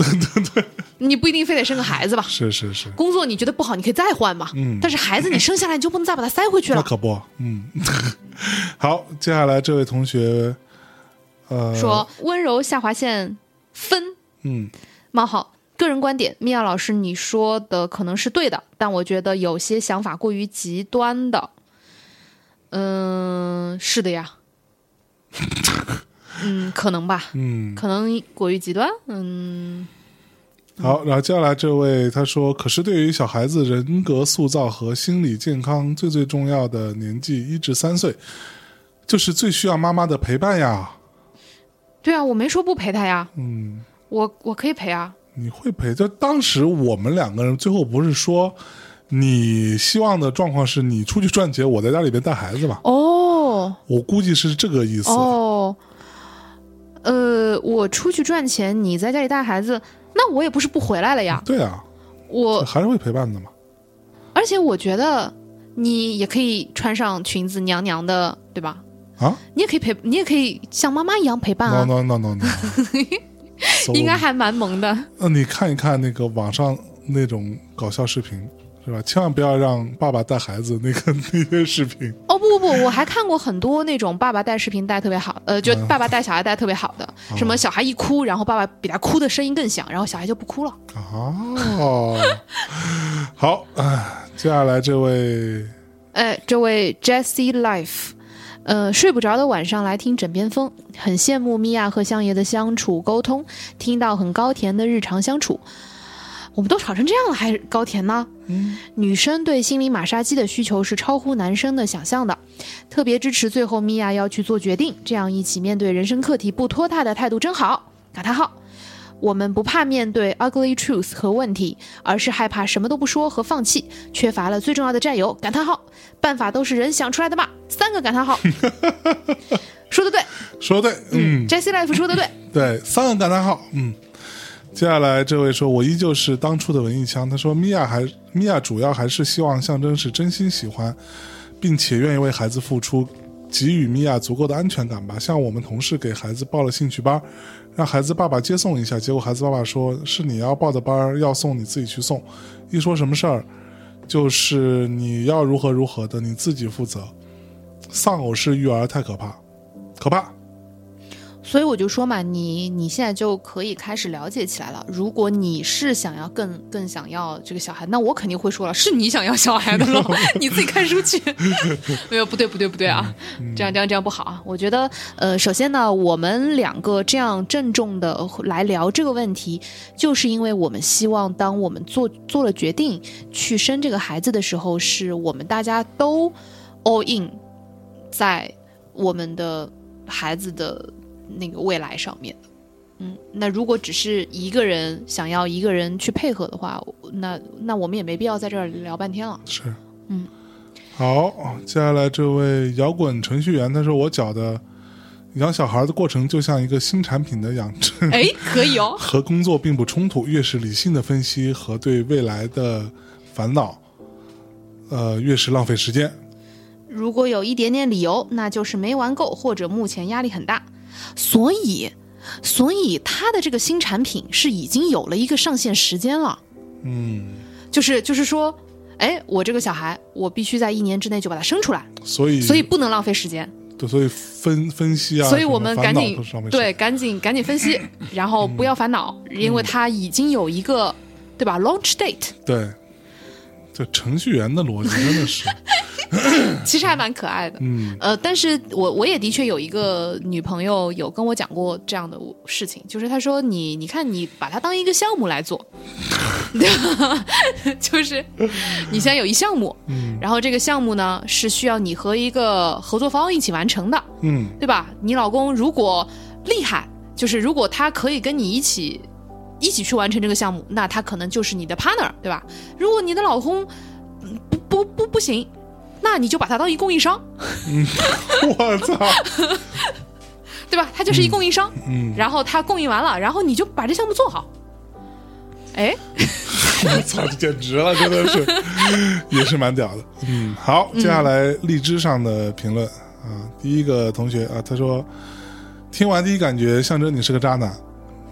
对，你不一定非得生个孩子吧？是，工作你觉得不好，你可以再换嘛。但是孩子你生下来你就不能再把它塞回去了，那可不。好，接下来这位同学，说温柔下划线分，：个人观点，Mia老师你说的可能是对的，但我觉得有些想法过于极端的。是的呀。可能吧。可能过于极端。好，然后接下来这位他说，可是对于小孩子人格塑造和心理健康最重要的年纪1至3岁，就是最需要妈妈的陪伴呀。对啊，我没说不陪他呀。我可以陪啊。你会陪？就当时我们两个人最后不是说，你希望的状况是你出去赚钱，我在家里边带孩子嘛？哦，我估计是这个意思。哦，我出去赚钱，你在家里带孩子，那我也不是不回来了呀。对啊，我还是会陪伴的嘛。而且我觉得你也可以穿上裙子娘娘的，对吧？啊，你也可以像妈妈一样陪伴啊。No. 应该还蛮萌的。那你看一看那个网上那种搞笑视频。是吧？千万不要让爸爸带孩子那些视频。哦不，我还看过很多那种爸爸带视频带特别好，就爸爸带小孩带特别好的，什么小孩一哭，然后爸爸比他哭的声音更响，然后小孩就不哭了。哦，好，接下来这位，这位 Jesse Life。睡不着的晚上来听枕边风，很羡慕Mia和相爷的相处沟通，听到很高甜的日常相处。我们都吵成这样了还高甜呢？女生对心理马杀鸡的需求是超乎男生的想象的，特别支持最后Mia要去做决定，这样一起面对人生课题不拖沓的态度真好。我们不怕面对 ugly truth 和问题，而是害怕什么都不说和放弃，缺乏了最重要的战友。办法都是人想出来的吧！说的对，Jesse Life 说的对，对，3个。接下来这位说，我依旧是当初的文艺腔。他说Mia主要还是希望象征是真心喜欢并且愿意为孩子付出，给予Mia足够的安全感吧。像我们同事给孩子报了兴趣班，让孩子爸爸接送一下，结果孩子爸爸说是你要报的班，要送你自己去送，一说什么事儿就是你要如何的，你自己负责。丧偶式育儿太可怕。所以我就说嘛，你现在就可以开始了解起来了。如果你是想要更想要这个小孩，那我肯定会说了，是你想要小孩的了，你自己看书去。没有，不对啊，这样不好啊。我觉得，首先呢，我们两个这样郑重的来聊这个问题，就是因为我们希望，当我们做了决定去生这个孩子的时候，是我们大家都 all in 在我们的孩子的那个未来上面的。那如果只是一个人想要一个人去配合的话，那我们也没必要在这儿聊半天了。是，好，接下来这位摇滚程序员，他说我觉得养小孩的过程就像一个新产品的养成，可以哦，和工作并不冲突。越是理性的分析和对未来的烦恼，越是浪费时间。如果有一点点理由，那就是没玩够或者目前压力很大。所以他的这个新产品是已经有了一个上线时间了。就是说，我这个小孩，我必须在1年之内就把他生出来，所以不能浪费时间。对，所以分析啊，所以我们赶紧分析，然后不要烦恼，因为他已经有一个，对吧 ？launch date。对，这程序员的逻辑真的是。其实还蛮可爱的。嗯，但是我也的确有一个女朋友有跟我讲过这样的事情，就是她说你看你把它当一个项目来做，就是你现在有一项目，嗯，然后这个项目呢是需要你和一个合作方一起完成的，嗯，对吧？你老公如果厉害，就是如果他可以跟你一起去完成这个项目，那他可能就是你的 partner， 对吧？如果你的老公不行，那你就把他当一供应商。嗯，我操，对吧？他就是一供应商，嗯，然后他供应完了，然后你就把这项目做好。哎，我操，简直了，真的是，也是蛮屌的。嗯，好，接下来荔枝上的评论啊，第一个同学啊，他说听完第一感觉，象征你是个渣男。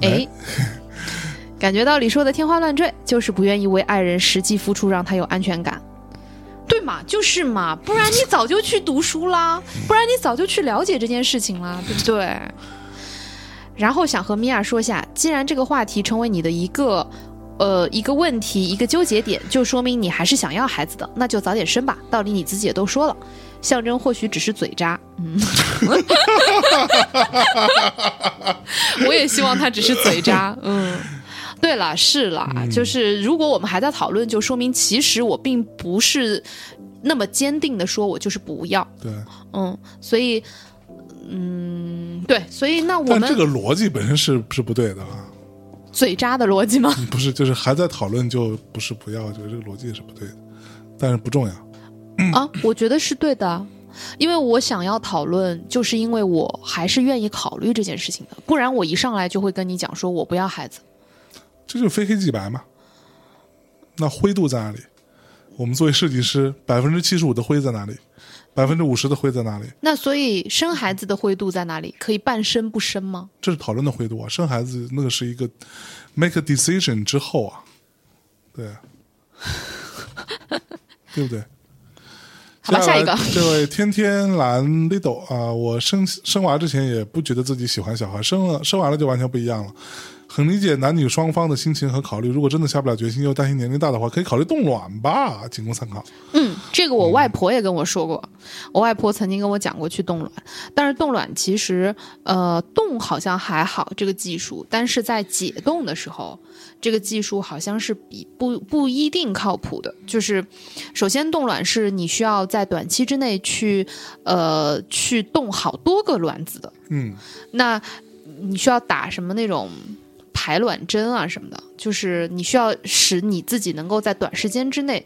哎。感觉到你说的天花乱坠，就是不愿意为爱人实际付出，让他有安全感，对嘛？就是嘛，不然你早就去读书啦，不然你早就去了解这件事情啦，对不对？然后想和米娅说下，既然这个话题成为你的一个问题，一个纠结点，就说明你还是想要孩子的，那就早点生吧，道理你自己也都说了。象征或许只是嘴渣，嗯，我也希望他只是嘴渣，嗯。对了，是啦，嗯，就是如果我们还在讨论，就说明其实我并不是那么坚定的说我就是不要。对，嗯，所以，嗯，对，所以那我们但这个逻辑本身是不对的啊。嘴渣的逻辑吗？不是，就是还在讨论就不是不要，就是这个逻辑也是不对的，但是不重要啊，我觉得是对的。因为我想要讨论，就是因为我还是愿意考虑这件事情的，不然我一上来就会跟你讲说我不要孩子。这就是非黑即白嘛。那灰度在哪里？我们作为设计师，75%的灰在哪里？50%的灰在哪里？那所以生孩子的灰度在哪里？可以半生不生吗？这是讨论的灰度啊。生孩子那个是一个 make a decision 之后啊，对啊，对不对？好吧，下一个，这位天天蓝 Lido 啊，我生娃之前也不觉得自己喜欢小孩，生完了就完全不一样了。很理解男女双方的心情和考虑，如果真的下不了决心又担心年龄大的话，可以考虑冻卵吧，仅供参考。嗯，这个我外婆也跟我说过，我外婆曾经跟我讲过去冻卵，但是冻卵其实冻好像还好这个技术，但是在解冻的时候这个技术好像是比不一定靠谱的。就是首先冻卵是你需要在短期之内去冻好多个卵子的，嗯，那你需要打什么那种排卵针啊什么的，就是你需要使你自己能够在短时间之内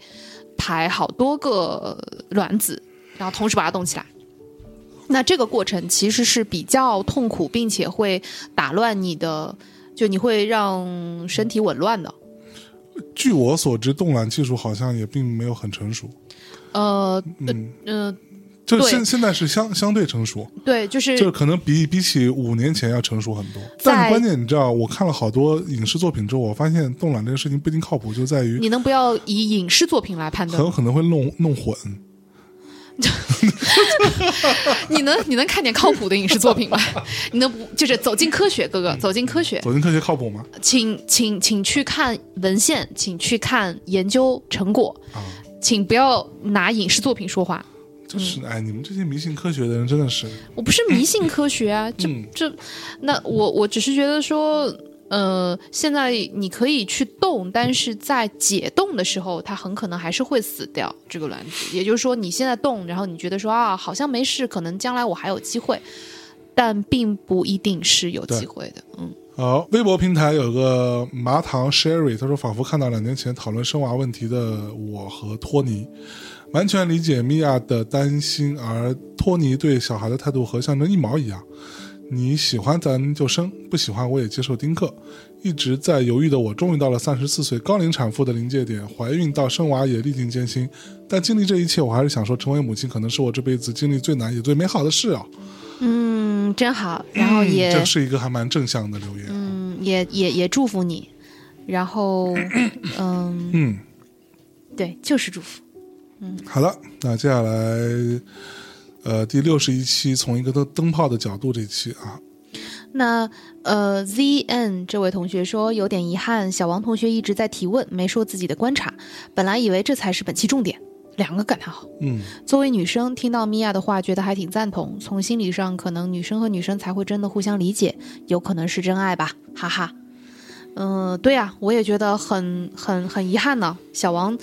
排好多个卵子，然后同时把它冻起来。那这个过程其实是比较痛苦，并且会打乱你的，就你会让身体紊乱的。据我所知，冻卵技术好像也并没有很成熟。就现在是相对成熟，对，就是可能比起5年前要成熟很多。但是关键你知道，我看了好多影视作品之后，我发现冻卵这个事情不一定靠谱，就在于你能不要以影视作品来判断，很有可能会弄混。你能看点靠谱的影视作品吗？你能不就是走进科学，哥哥，走进科学，走进科学靠谱吗？请去看文献，请去看研究成果，啊，请不要拿影视作品说话。就是哎，你们这些迷信科学的人真的是，我不是迷信科学啊，这，那我只是觉得说，现在你可以去冻，但是在解冻的时候，它很可能还是会死掉这个卵子。也就是说，你现在冻，然后你觉得说啊，好像没事，可能将来我还有机会，但并不一定是有机会的，嗯。好，微博平台有个麻糖 Sherry， 他说仿佛看到2年前讨论生娃问题的我和托尼，完全理解米娅的担心，而托尼对小孩的态度和象征一毛一样。你喜欢咱就生，不喜欢我也接受丁克。一直在犹豫的我，终于到了34岁高龄产妇的临界点，怀孕到生娃也历尽艰辛。但经历这一切，我还是想说，成为母亲可能是我这辈子经历最难也最美好的事啊。嗯，真好。然后也这是一个还蛮正向的留言。嗯，也祝福你。然后，嗯，对，就是祝福。嗯，好了，那接下来，第61期从一个灯泡的角度这一期啊，那ZN 这位同学说有点遗憾，小王同学一直在提问，没说自己的观察，本来以为这才是本期重点。两个感叹号。嗯，作为女生听到米娅的话觉得还挺赞同，从心理上可能女生和女生才会真的互相理解，有可能是真爱吧，哈哈。对啊，我也觉得很遗憾呢。小王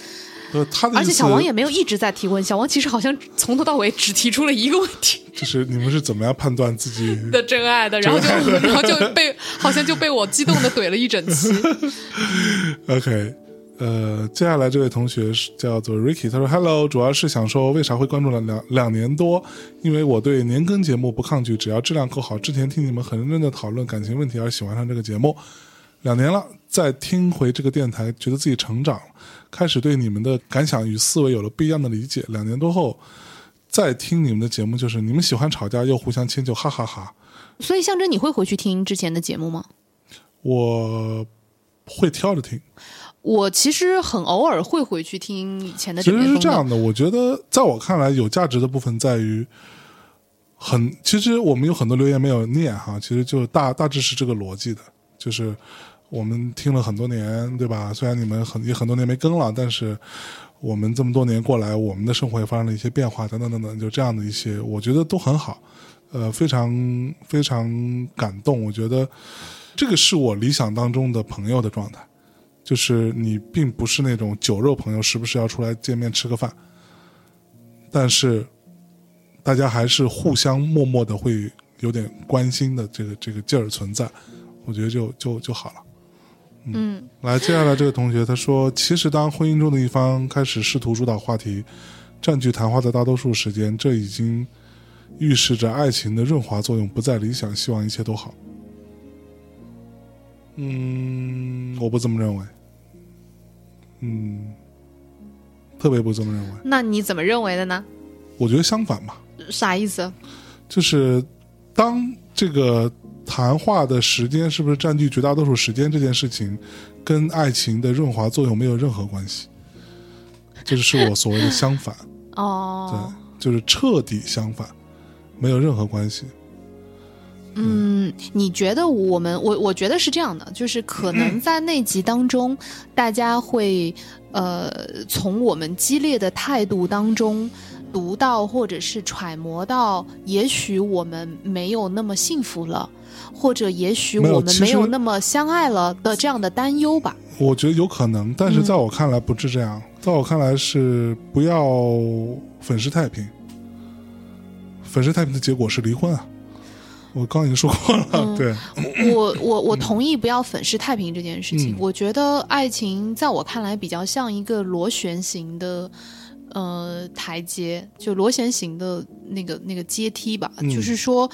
他的意思，而且小王也没有一直在提问，小王其实好像从头到尾只提出了一个问题，就是你们是怎么样判断自己的真爱的，然后就被好像就被我激动的怼了一整期。OK， 接下来这位同学叫做 Ricky， 他说 Hello， 主要是想说为啥会关注了两年多，因为我对年更节目不抗拒，只要质量够好。之前听你们很认真的讨论感情问题而喜欢上这个节目，2年了，再听回这个电台觉得自己成长了，开始对你们的感想与思维有了不一样的理解。2年多后再听你们的节目，就是你们喜欢吵架又互相迁就，哈哈哈。所以象征你会回去听之前的节目吗？我会挑着听，我其实很偶尔会回去听以前的节目。其实是这样的，我觉得在我看来有价值的部分在于其实我们有很多留言没有念哈，其实就大致是这个逻辑的，就是我们听了很多年，对吧？虽然你们也很多年没更了，但是我们这么多年过来，我们的生活也发生了一些变化，等等等等，就这样的一些，我觉得都很好，非常非常感动。我觉得这个是我理想当中的朋友的状态，就是你并不是那种酒肉朋友，时不时要出来见面吃个饭，但是大家还是互相默默的会有点关心的这个劲儿存在，我觉得就好了。嗯，来，接下来这个同学他说，其实当婚姻中的一方开始试图主导话题，占据谈话的大多数时间，这已经预示着爱情的润滑作用不再理想，希望一切都好。嗯，我不这么认为。嗯，特别不这么认为。那你怎么认为的呢？我觉得相反嘛。啥意思？就是当这个谈话的时间是不是占据绝大多数时间这件事情跟爱情的润滑作用没有任何关系，这就是我所谓的相反。哦，对，就是彻底相反，没有任何关系。嗯，你觉得我觉得是这样的，就是可能在那集当中大家会从我们激烈的态度当中读到或者是揣摩到，也许我们没有那么幸福了，或者也许我们没有那么相爱了的这样的担忧吧。我觉得有可能，但是在我看来不是这样。在我看来是不要粉饰太平，粉饰太平的结果是离婚啊，我刚已经说过了。对，我同意不要粉饰太平这件事情。我觉得爱情在我看来比较像一个螺旋形的台阶，就螺旋形的那个阶梯吧。就是说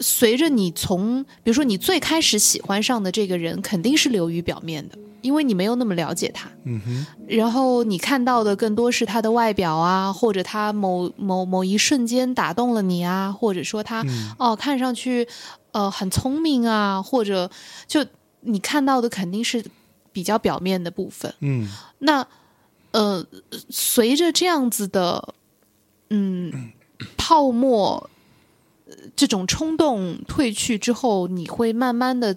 随着你比如说你最开始喜欢上的这个人肯定是流于表面的，因为你没有那么了解他。嗯哼。然后你看到的更多是他的外表啊，或者他某一瞬间打动了你啊，或者说他看上去很聪明啊，或者就你看到的肯定是比较表面的部分。嗯，那随着这样子的泡沫这种冲动退去之后，你会慢慢的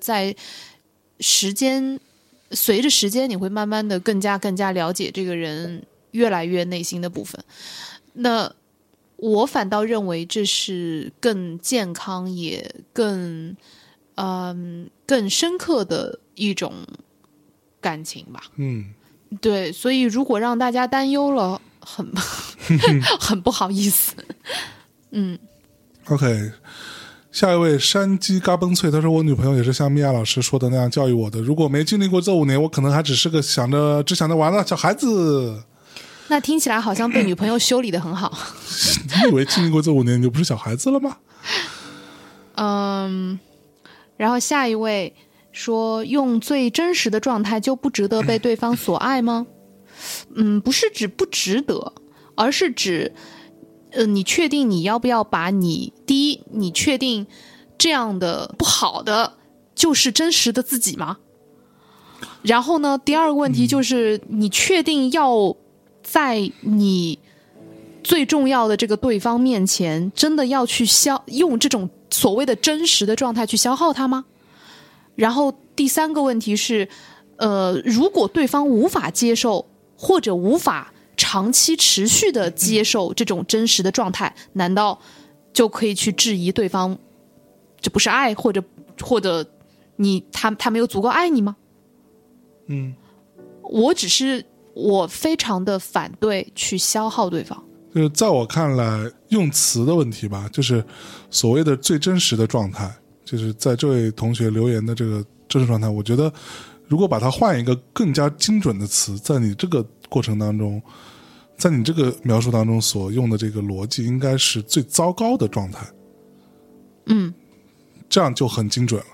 随着时间你会慢慢的更加了解这个人越来越内心的部分。那我反倒认为这是更健康也更深刻的一种感情吧。嗯，对，所以如果让大家担忧了很不好意思。嗯 OK， 下一位山鸡嘎嘣脆，他说我女朋友也是像米娅老师说的那样教育我的，如果没经历过这5年，我可能还只想着玩了小孩子。那听起来好像被女朋友修理得很好。你以为经历过这5年你就不是小孩子了吗？嗯，然后下一位说用最真实的状态就不值得被对方所爱吗？嗯，不是指不值得，而是指你确定你要不要把第一，你确定这样的不好的就是真实的自己吗？然后呢，第二个问题就是你确定要在你最重要的这个对方面前真的要去用这种所谓的真实的状态去消耗他吗？然后第3个问题是，如果对方无法接受或者无法长期持续的接受这种真实的状态，难道就可以去质疑对方这不是爱，或者你他没有足够爱你吗？嗯，我非常的反对去消耗对方。就是在我看来，用词的问题吧，就是所谓的最真实的状态，就是在这位同学留言的这个真实状态，我觉得如果把它换一个更加精准的词，在你这个过程当中，在你这个描述当中所用的这个逻辑，应该是最糟糕的状态。嗯，这样就很精准了。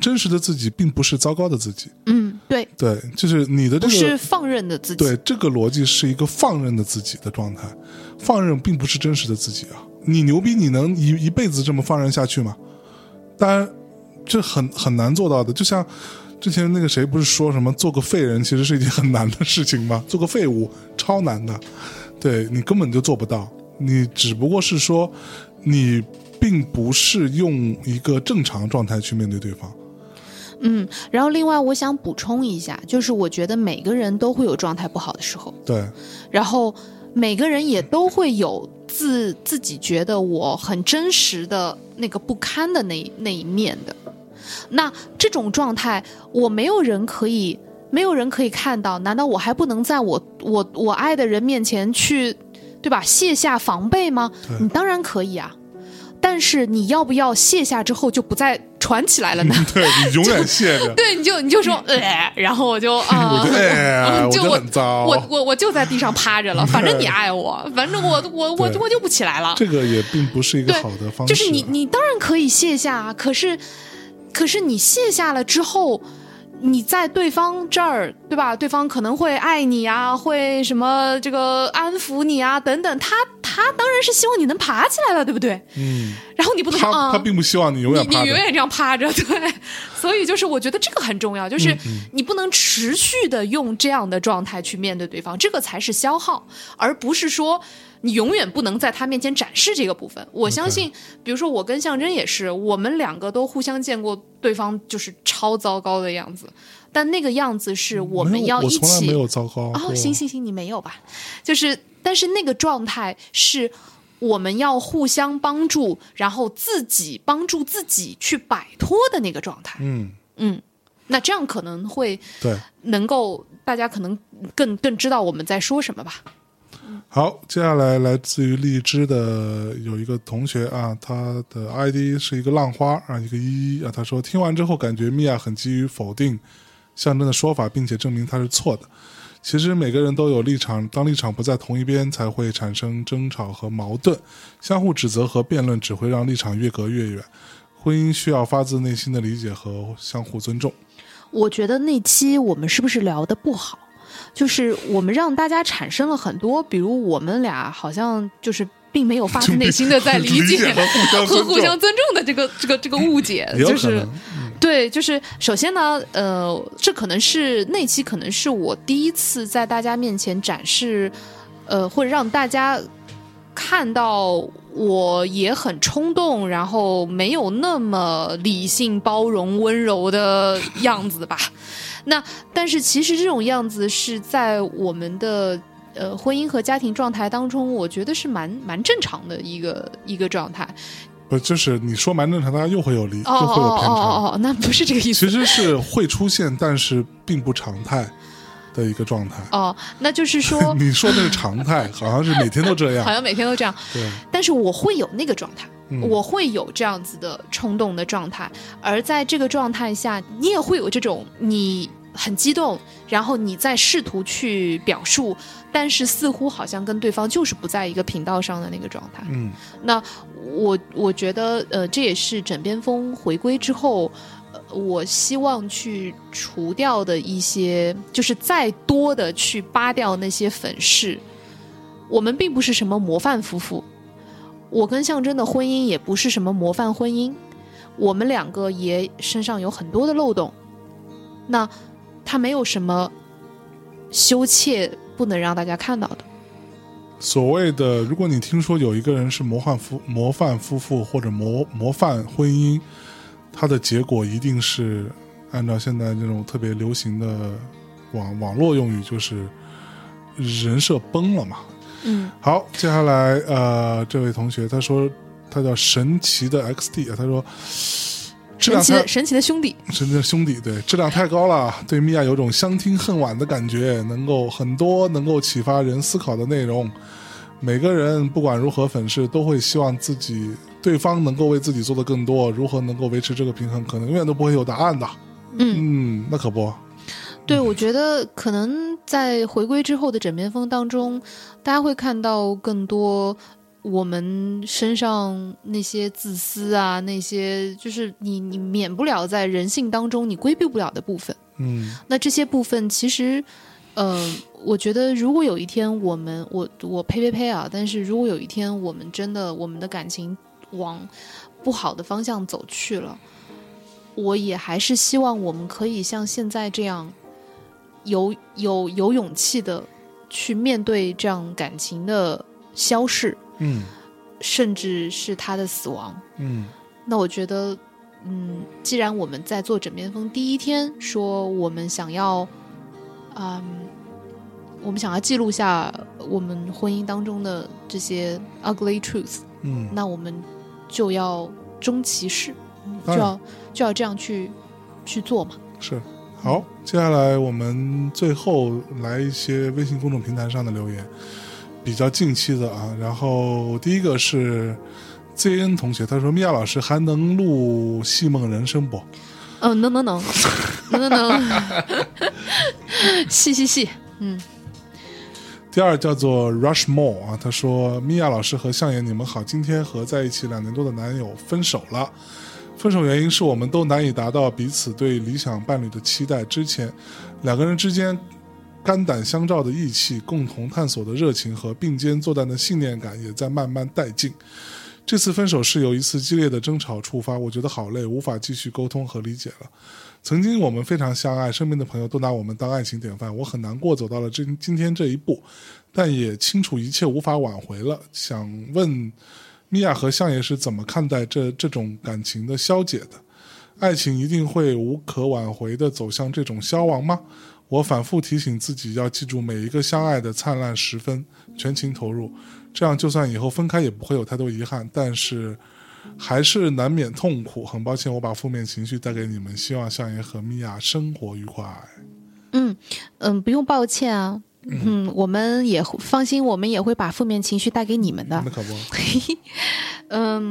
真实的自己并不是糟糕的自己。嗯，对，就是你的这个不是放任的自己。对，这个逻辑是一个放任的自己的状态，放任并不是真实的自己啊！你牛逼，你能一辈子这么放任下去吗？当然，这很难做到的。就像之前那个谁不是说什么做个废人其实是一件很难的事情吗？做个废物超难的，对，你根本就做不到。你只不过是说，你并不是用一个正常状态去面对对方。嗯，然后另外我想补充一下，就是我觉得每个人都会有状态不好的时候，对，然后每个人也都会有自己觉得我很真实的那个不堪的那一面的。那这种状态，我没有人可以看到，难道我还不能在我爱的人面前去，对吧？卸下防备吗？你当然可以啊。但是你要不要卸下之后就不再传起来了呢？对，你永远卸着。对，你就说，然后我就啊，我就很糟，我就在地上趴着了。反正你爱我，反正我就不起来了。这个也并不是一个好的方式。就是你当然可以卸下，可是你卸下了之后，你在对方这儿，对吧？对方可能会爱你啊，会什么这个安抚你啊，等等。他当然是希望你能爬起来了，对不对？嗯。然后你不能他并不希望你永远趴着，你永远这样趴着，对。所以就是我觉得这个很重要，就是你不能持续的用这样的状态去面对对方，这个才是消耗，而不是说你永远不能在他面前展示这个部分。我相信，比如说我跟象征也是，我们两个都互相见过对方就是超糟糕的样子，但那个样子是我们要一起。我从来没有糟糕。哦，行，你没有吧？就是，但是那个状态是我们要互相帮助，然后自己帮助自己去摆脱的那个状态。嗯，那这样可能会对能够大家可能更知道我们在说什么吧。好，接下来来自于荔枝的有一个同学啊，他的 ID 是一个浪花啊，一个11啊，他说听完之后感觉 Mia 很基于否定象征的说法，并且证明他是错的。其实每个人都有立场，当立场不在同一边才会产生争吵和矛盾，相互指责和辩论只会让立场越隔越远。婚姻需要发自内心的理解和相互尊重。我觉得那期我们是不是聊得不好，就是我们让大家产生了很多，比如我们俩好像就是并没有发自内心的在理解和互相尊重的这个误解，就是对，就是首先呢，这可能是那期可能是我第一次在大家面前展示，或者让大家看到我也很冲动，然后没有那么理性、包容、温柔的样子吧。那但是其实这种样子是在我们的婚姻和家庭状态当中，我觉得是蛮正常的一个状态。不，就是你说蛮正常，大家又会有离，又会有偏差。哦，那不是这个意思。其实是会出现，但是并不常态的一个状态。哦，那就是说，你说的是常态，好像是每天都这样，好像每天都这样。对。但是我会有那个状态。我会有这样子的冲动的状态，而在这个状态下你也会有这种你很激动，然后你在试图去表述，但是似乎好像跟对方就是不在一个频道上的那个状态。那我觉得这也是枕边风回归之后我希望去除掉的一些，就是再多的去扒掉那些粉饰。我们并不是什么模范夫妇，我跟象征的婚姻也不是什么模范婚姻，我们两个也身上有很多的漏洞，那他没有什么羞怯不能让大家看到的。所谓的如果你听说有一个人是模范夫妇或者模范婚姻，他的结果一定是按照现在这种特别流行的网络用语，就是人设崩了嘛。嗯，好，接下来这位同学他说他叫神奇的 XT， 他说质量神奇的兄弟，神奇的兄弟，对，质量太高了，对米娅有种相听恨晚的感觉，能够启发人思考的内容。每个人不管如何粉饰，都会希望自己对方能够为自己做的更多，如何能够维持这个平衡，可能永远都不会有答案的。嗯，那可不。对，我觉得可能在回归之后的枕边风当中，大家会看到更多我们身上那些自私啊，那些就是你免不了在人性当中你规避不了的部分。嗯，那这些部分其实我觉得如果有一天我呸啊，但是如果有一天我们真的我们的感情往不好的方向走去了，我也还是希望我们可以像现在这样有勇气的去面对这样感情的消逝，嗯，甚至是他的死亡，嗯，那我觉得，既然我们在做枕边风第一天说我们想要，我们想要记录下我们婚姻当中的这些 ugly truth， 嗯，那我们就要终其事，就要这样去做嘛。是，好，接下来我们最后来一些微信公众平台上的留言。比较近期的啊，然后第一个是 ZN 同学，他说米娅老师还能录戏梦人生不？能戏嗯。第二叫做 Rushmore 啊，他说米娅老师和向爷你们好，今天和在一起2年多的男友分手了，分手原因是我们都难以达到彼此对理想伴侣的期待，之前两个人之间肝胆相照的义气，共同探索的热情和并肩作战的信念感也在慢慢殆尽。这次分手是由一次激烈的争吵触发，我觉得好累，无法继续沟通和理解了。曾经我们非常相爱，身边的朋友都拿我们当爱情典范，我很难过走到了今天这一步，但也清楚一切无法挽回了。想问米娅和向爷是怎么看待这种感情的消解的？爱情一定会无可挽回的走向这种消亡吗？我反复提醒自己要记住每一个相爱的灿烂时分，全情投入，这样就算以后分开也不会有太多遗憾，但是还是难免痛苦。很抱歉我把负面情绪带给你们，希望向爷和米娅生活愉快。不用抱歉啊，我们也放心，我们也会把负面情绪带给你们的。那可不。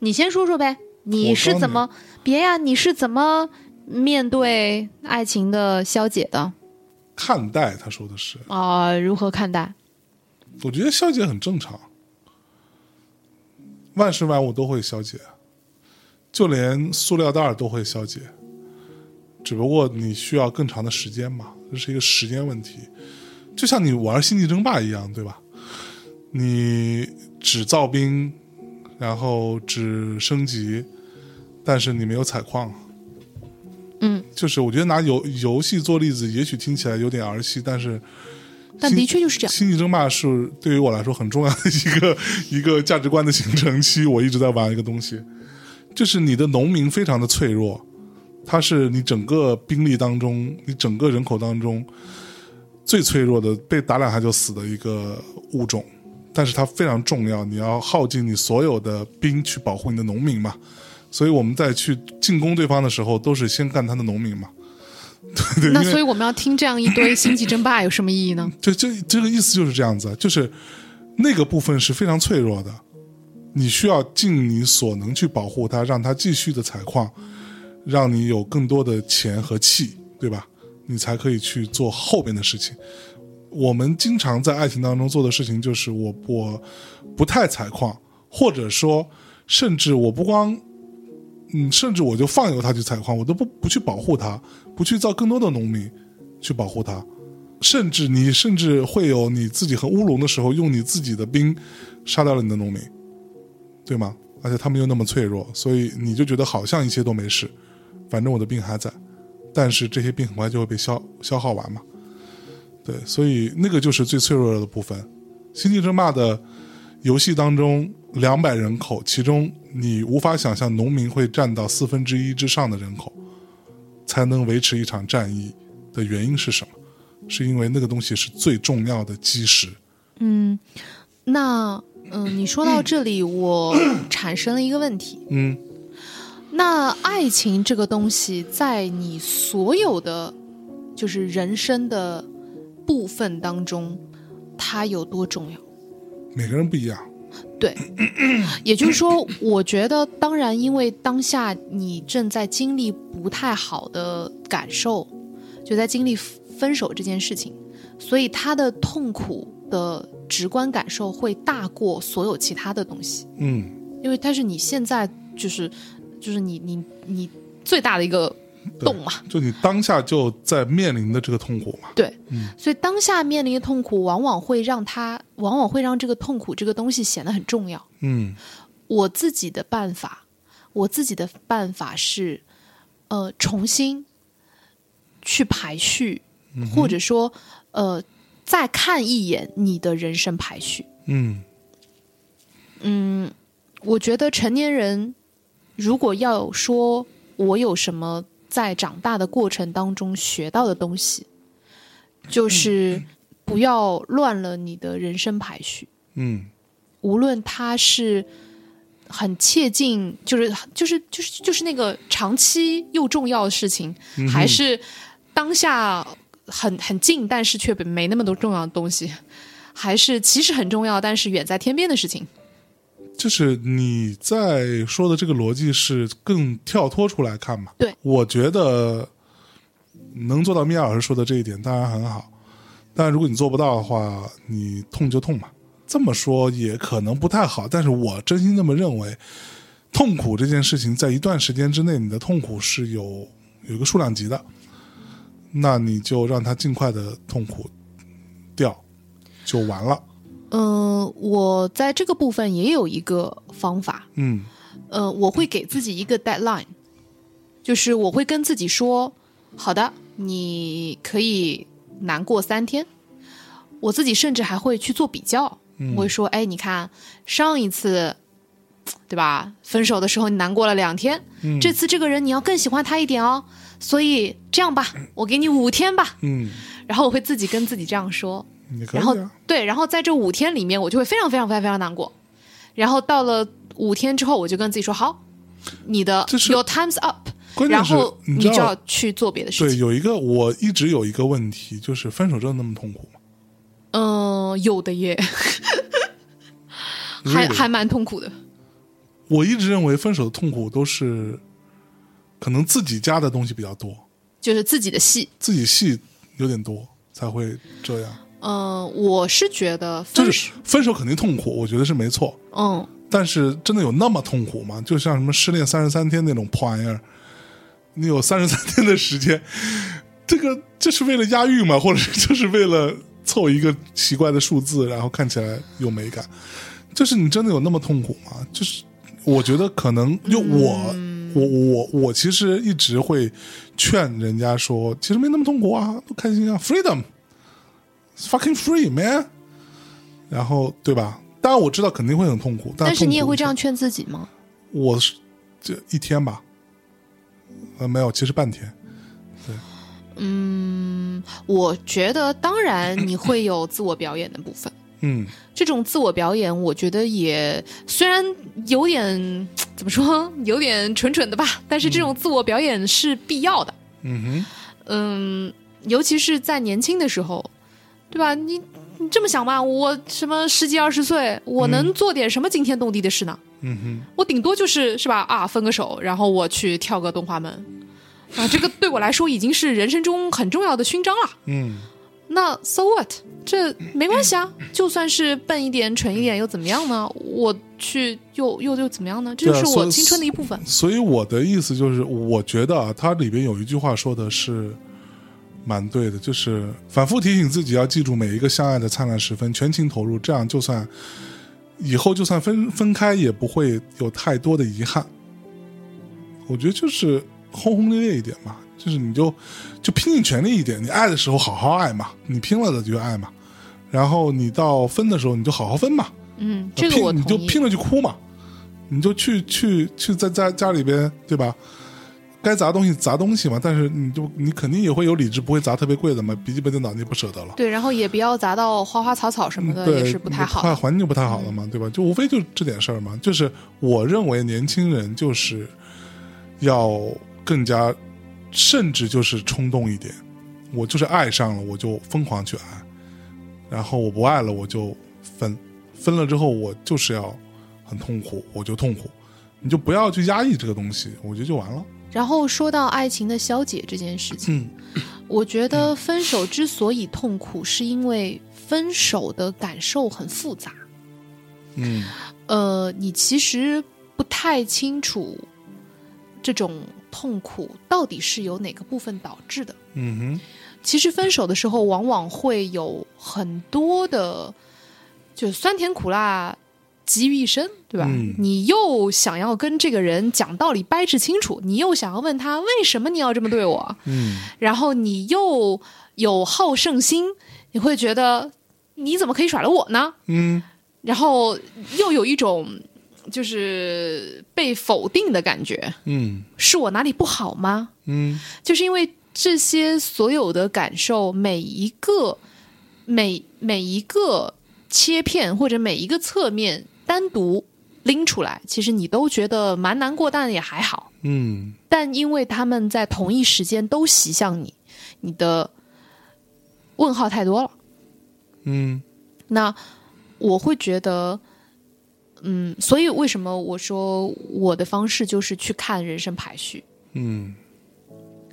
你先说说呗，你是怎么别呀、啊？你是怎么面对爱情的消解的看待？他说的是如何看待？我觉得消解很正常，万事万物都会消解，就连塑料袋都会消解，只不过你需要更长的时间嘛，这是一个时间问题。就像你玩星际争霸一样，对吧？你只造兵，然后只升级，但是你没有采矿。就是我觉得拿游戏做例子也许听起来有点儿戏，但的确就是这样。星际争霸是对于我来说很重要的一个价值观的形成期。我一直在玩一个东西，就是你的农民非常的脆弱，他是你整个兵力当中，你整个人口当中最脆弱的，被打两下就死的一个物种，但是它非常重要，你要耗尽你所有的兵去保护你的农民嘛。所以我们在去进攻对方的时候，都是先干他的农民嘛。对对。那所以我们要听这样一堆星际争霸有什么意义呢？这个意思就是这样子，就是那个部分是非常脆弱的，你需要尽你所能去保护它，让它继续的采矿，让你有更多的钱和气，对吧？你才可以去做后边的事情。我们经常在爱情当中做的事情就是我不太采矿，或者说甚至我不光甚至我就放由他去采矿，我都不去保护他，不去造更多的农民去保护他，甚至会有你自己很乌龙的时候，用你自己的兵杀掉了你的农民，对吗？而且他们又那么脆弱，所以你就觉得好像一切都没事，反正我的兵还在，但是这些兵很快就会被消耗完嘛。对，所以那个就是最脆弱的部分。星际争霸的游戏当中200人口，其中你无法想象农民会占到1/4之上的人口才能维持一场战役的原因是什么？是因为那个东西是最重要的基石。嗯，那你说到这里我产生了一个问题。嗯，那爱情这个东西在你所有的就是人生的部分当中它有多重要？每个人不一样。对，也就是说我觉得当然因为当下你正在经历不太好的感受，就在经历分手这件事情，所以他的痛苦的直观感受会大过所有其他的东西。嗯，因为它是你现在就是你最大的一个洞嘛，就你当下就在面临的这个痛苦嘛。对，所以当下面临的痛苦往往会让这个痛苦这个东西显得很重要。嗯，我自己的办法是重新去排序，或者说再看一眼你的人生排序。我觉得成年人如果要说我有什么在长大的过程当中学到的东西，就是不要乱了你的人生排序。嗯，无论它是很切近就是那个长期又重要的事情，还是当下很近但是却没那么多重要的东西，还是其实很重要但是远在天边的事情。就是你在说的这个逻辑是更跳脱出来看嘛。对，我觉得能做到米娅老师说的这一点当然很好，但如果你做不到的话你痛就痛嘛。这么说也可能不太好，但是我真心这么认为，痛苦这件事情在一段时间之内你的痛苦是有一个数量级的，那你就让它尽快的痛苦掉就完了。我在这个部分也有一个方法。我会给自己一个 deadline， 就是我会跟自己说，好的，你可以难过3天。我自己甚至还会去做比较，我会说，哎，你看上一次，对吧？分手的时候你难过了2天，这次这个人你要更喜欢他一点哦，所以这样吧，我给你5天吧。然后我会自己跟自己这样说。然后对，然后在这5天里面我就会非常非常非常非常难过，然后到了5天之后我就跟自己说，好，你的 your time's up， 然后你就要去做别的事情。对，我一直有一个问题，就是分手真的那么痛苦吗？有的耶。还蛮痛苦的。我一直认为分手的痛苦都是可能自己加的东西比较多，就是自己戏有点多才会这样。我是觉得分手肯定痛苦，我觉得是没错。但是真的有那么痛苦吗？就像什么失恋33天那种破玩意儿，你有33天的时间，这个就是为了押韵嘛，或者就是为了凑一个奇怪的数字，然后看起来有美感。就是你真的有那么痛苦吗？就是我觉得可能就我其实一直会劝人家说，其实没那么痛苦啊，都开心啊 ，freedom。Fucking free man， 然后对吧？当然我知道肯定会很痛苦，但是你也会这样劝自己吗？我是就1天吧，没有，其实半天。对，我觉得当然你会有自我表演的部分。这种自我表演，我觉得也虽然有点怎么说，有点蠢蠢的吧，但是这种自我表演是必要的。尤其是在年轻的时候。对吧？你这么想嘛？我什么10几20岁，我能做点什么惊天动地的事呢？我顶多是吧？啊，分个手，然后我去跳个东华门，啊，这个对我来说已经是人生中很重要的勋章了。那 so what？ 这没关系啊，就算是笨一点、蠢一点又怎么样呢？我去又怎么样呢？这就是我青春的一部分。所以我的意思就是，我觉得啊，它里边有一句话说的是。蛮对的，就是反复提醒自己要记住每一个相爱的灿烂时分，全情投入，这样就算以后就算分开也不会有太多的遗憾。我觉得就是轰轰烈烈一点嘛，就是你就拼尽全力一点，你爱的时候好好爱嘛，你拼了的就爱嘛，然后你到分的时候你就好好分嘛。这个我同意，你就拼了去哭嘛，你就去在家里边，对吧？该砸东西砸东西嘛，但是你肯定也会有理智，不会砸特别贵的嘛，笔记本电脑你不舍得了，对，然后也不要砸到花花草草什么的，也是不太好，环境不太好了嘛，对吧，就无非就这点事儿嘛，就是我认为年轻人就是要更加甚至就是冲动一点，我就是爱上了我就疯狂去爱，然后我不爱了我就分了之后我就是要很痛苦，我就痛苦，你就不要去压抑这个东西，我觉得就完了。然后说到爱情的消解这件事情，我觉得分手之所以痛苦是因为分手的感受很复杂，你其实不太清楚这种痛苦到底是由哪个部分导致的，其实分手的时候往往会有很多的就酸甜苦辣集于一身，对吧，你又想要跟这个人讲道理掰扯清楚，你又想要问他为什么你要这么对我，然后你又有好胜心，你会觉得你怎么可以甩了我呢，然后又有一种就是被否定的感觉，是我哪里不好吗，就是因为这些所有的感受，每一个切片或者每一个侧面单独拎出来，其实你都觉得蛮难过，但也还好，但因为他们在同一时间都袭向你，你的问号太多了，那我会觉得，所以为什么我说我的方式就是去看人生排序，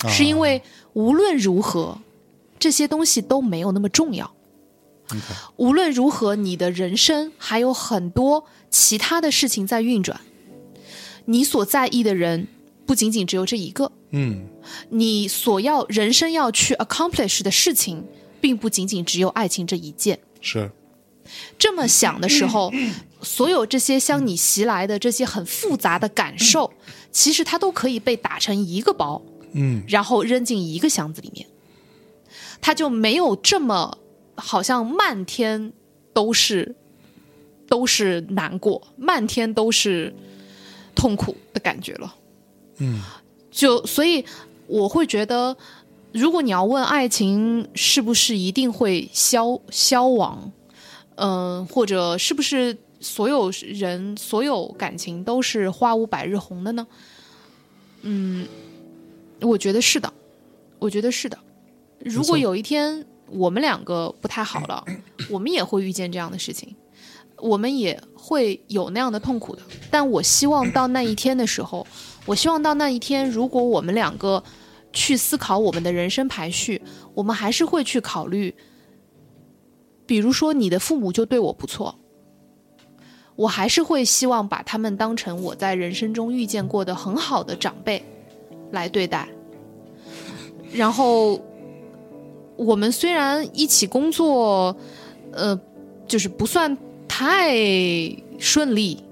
是因为无论如何这些东西都没有那么重要，无论如何你的人生还有很多其他的事情在运转，你所在意的人不仅仅只有这一个，你所要人生要去 accomplish 的事情并不仅仅只有爱情这一件，是这么想的时候，所有这些向你袭来的这些很复杂的感受，其实它都可以被打成一个包，然后扔进一个箱子里面，它就没有这么好像漫天都是难过，漫天都是痛苦的感觉了。所以我会觉得，如果你要问爱情是不是一定会消亡，或者是不是所有人所有感情都是花无百日红的呢？我觉得是的。如果有一天我们两个不太好了，我们也会遇见这样的事情，我们也会有那样的痛苦的，但我希望到那一天的时候，如果我们两个去思考我们的人生排序，我们还是会去考虑，比如说你的父母就对我不错，我还是会希望把他们当成我在人生中遇见过的很好的长辈来对待，然后我们虽然一起工作，就是不算太顺利，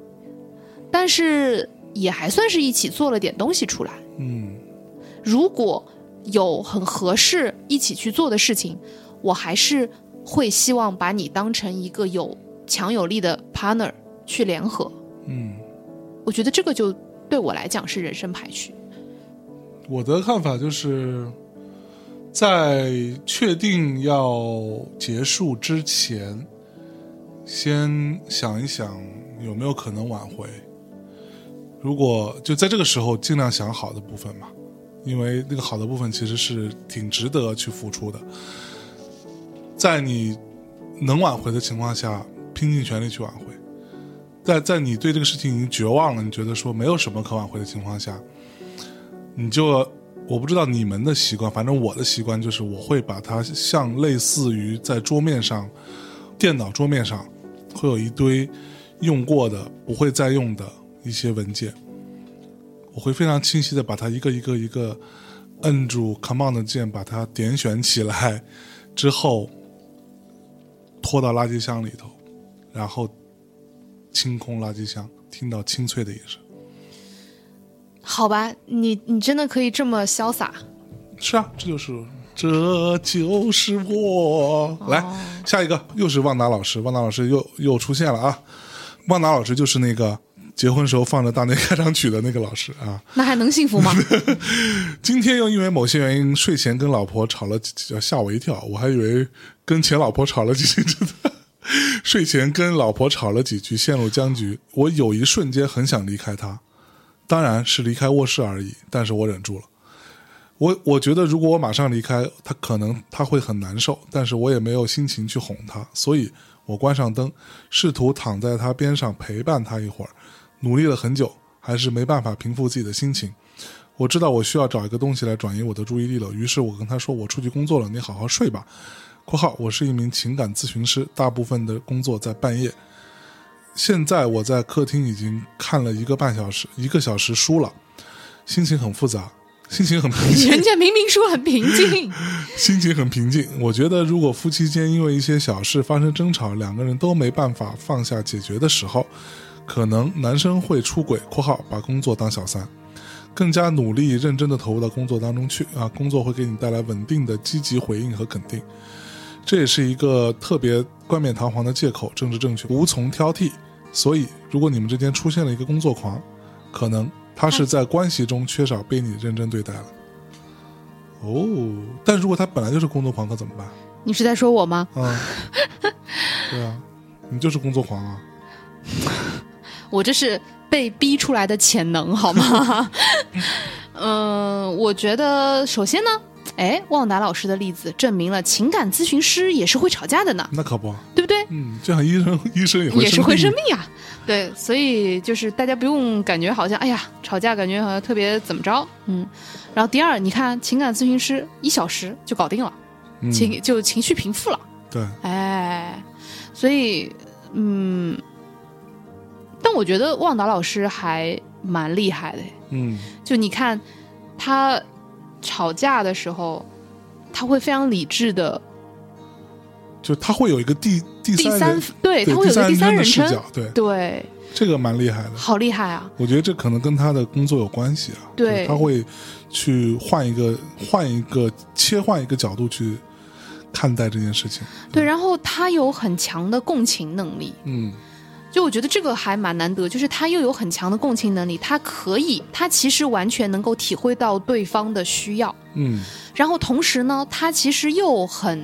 但是也还算是一起做了点东西出来，如果有很合适一起去做的事情，我还是会希望把你当成一个有强有力的 partner 去联合，我觉得这个就对我来讲是人生排序。我的看法就是在确定要结束之前，先想一想有没有可能挽回，如果就在这个时候尽量想好的部分嘛，因为那个好的部分其实是挺值得去付出的，在你能挽回的情况下拼尽全力去挽回，在你对这个事情已经绝望了，你觉得说没有什么可挽回的情况下，你就我不知道你们的习惯，反正我的习惯就是我会把它像类似于在桌面上电脑桌面上会有一堆用过的不会再用的一些文件，我会非常清晰的把它一个摁住 command 键把它点选起来之后拖到垃圾箱里头，然后清空垃圾箱，听到清脆的一声。好吧，你真的可以这么潇洒？是啊，这就是我。来，下一个又是旺达老师，旺达老师又出现了啊！旺达老师就是那个结婚时候放着大内开场曲的那个老师啊，那还能幸福吗？今天又因为某些原因睡前跟老婆吵了几句，吓我一跳，我还以为跟前老婆吵了几句，真的。睡前跟老婆吵了几句，陷入僵局。我有一瞬间很想离开她，当然是离开卧室而已，但是我忍住了。我觉得如果我马上离开，她可能她会很难受，但是我也没有心情去哄她，所以我关上灯，试图躺在她边上陪伴她一会儿。努力了很久，还是没办法平复自己的心情。我知道我需要找一个东西来转移我的注意力了，于是我跟她说：“我出去工作了，你好好睡吧。”括号我是一名情感咨询师，大部分的工作在半夜。现在我在客厅已经看了一个小时书了，心情很复杂，心情很平静。人家明明说很平静。心情很平静。我觉得如果夫妻间因为一些小事发生争吵，两个人都没办法放下解决的时候，可能男生会出轨（括号把工作当小三），更加努力认真的投入到工作当中去啊！工作会给你带来稳定的积极回应和肯定。这也是一个特别冠冕堂皇的借口，政治正确，无从挑剔。所以，如果你们之间出现了一个工作狂，可能他是在关系中缺少被你认真对待了。哦，但如果他本来就是工作狂，可怎么办？你是在说我吗？嗯，对啊，你就是工作狂啊！我这是被逼出来的潜能，好吗？我觉得首先呢。哎，旺达老师的例子证明了情感咨询师也是会吵架的呢。那可不，对不对？嗯，就像医生也是会生病啊。对，所以就是大家不用感觉好像哎呀吵架感觉好像特别怎么着，嗯。然后第二，你看情感咨询师1小时就搞定了，嗯、情绪平复了。对，哎，所以嗯，但我觉得旺达老师还蛮厉害的。嗯，就你看他。吵架的时候他会非常理智的，就他会有一个第三人，对，他会有一个第三人称，对，这个蛮厉害的，好厉害啊！我觉得这可能跟他的工作有关系啊，对，他会去切换一个角度去看待这件事情，对，然后他有很强的共情能力，嗯。就我觉得这个还蛮难得，就是他又有很强的共情能力，他其实完全能够体会到对方的需要，嗯，然后同时呢，他其实又很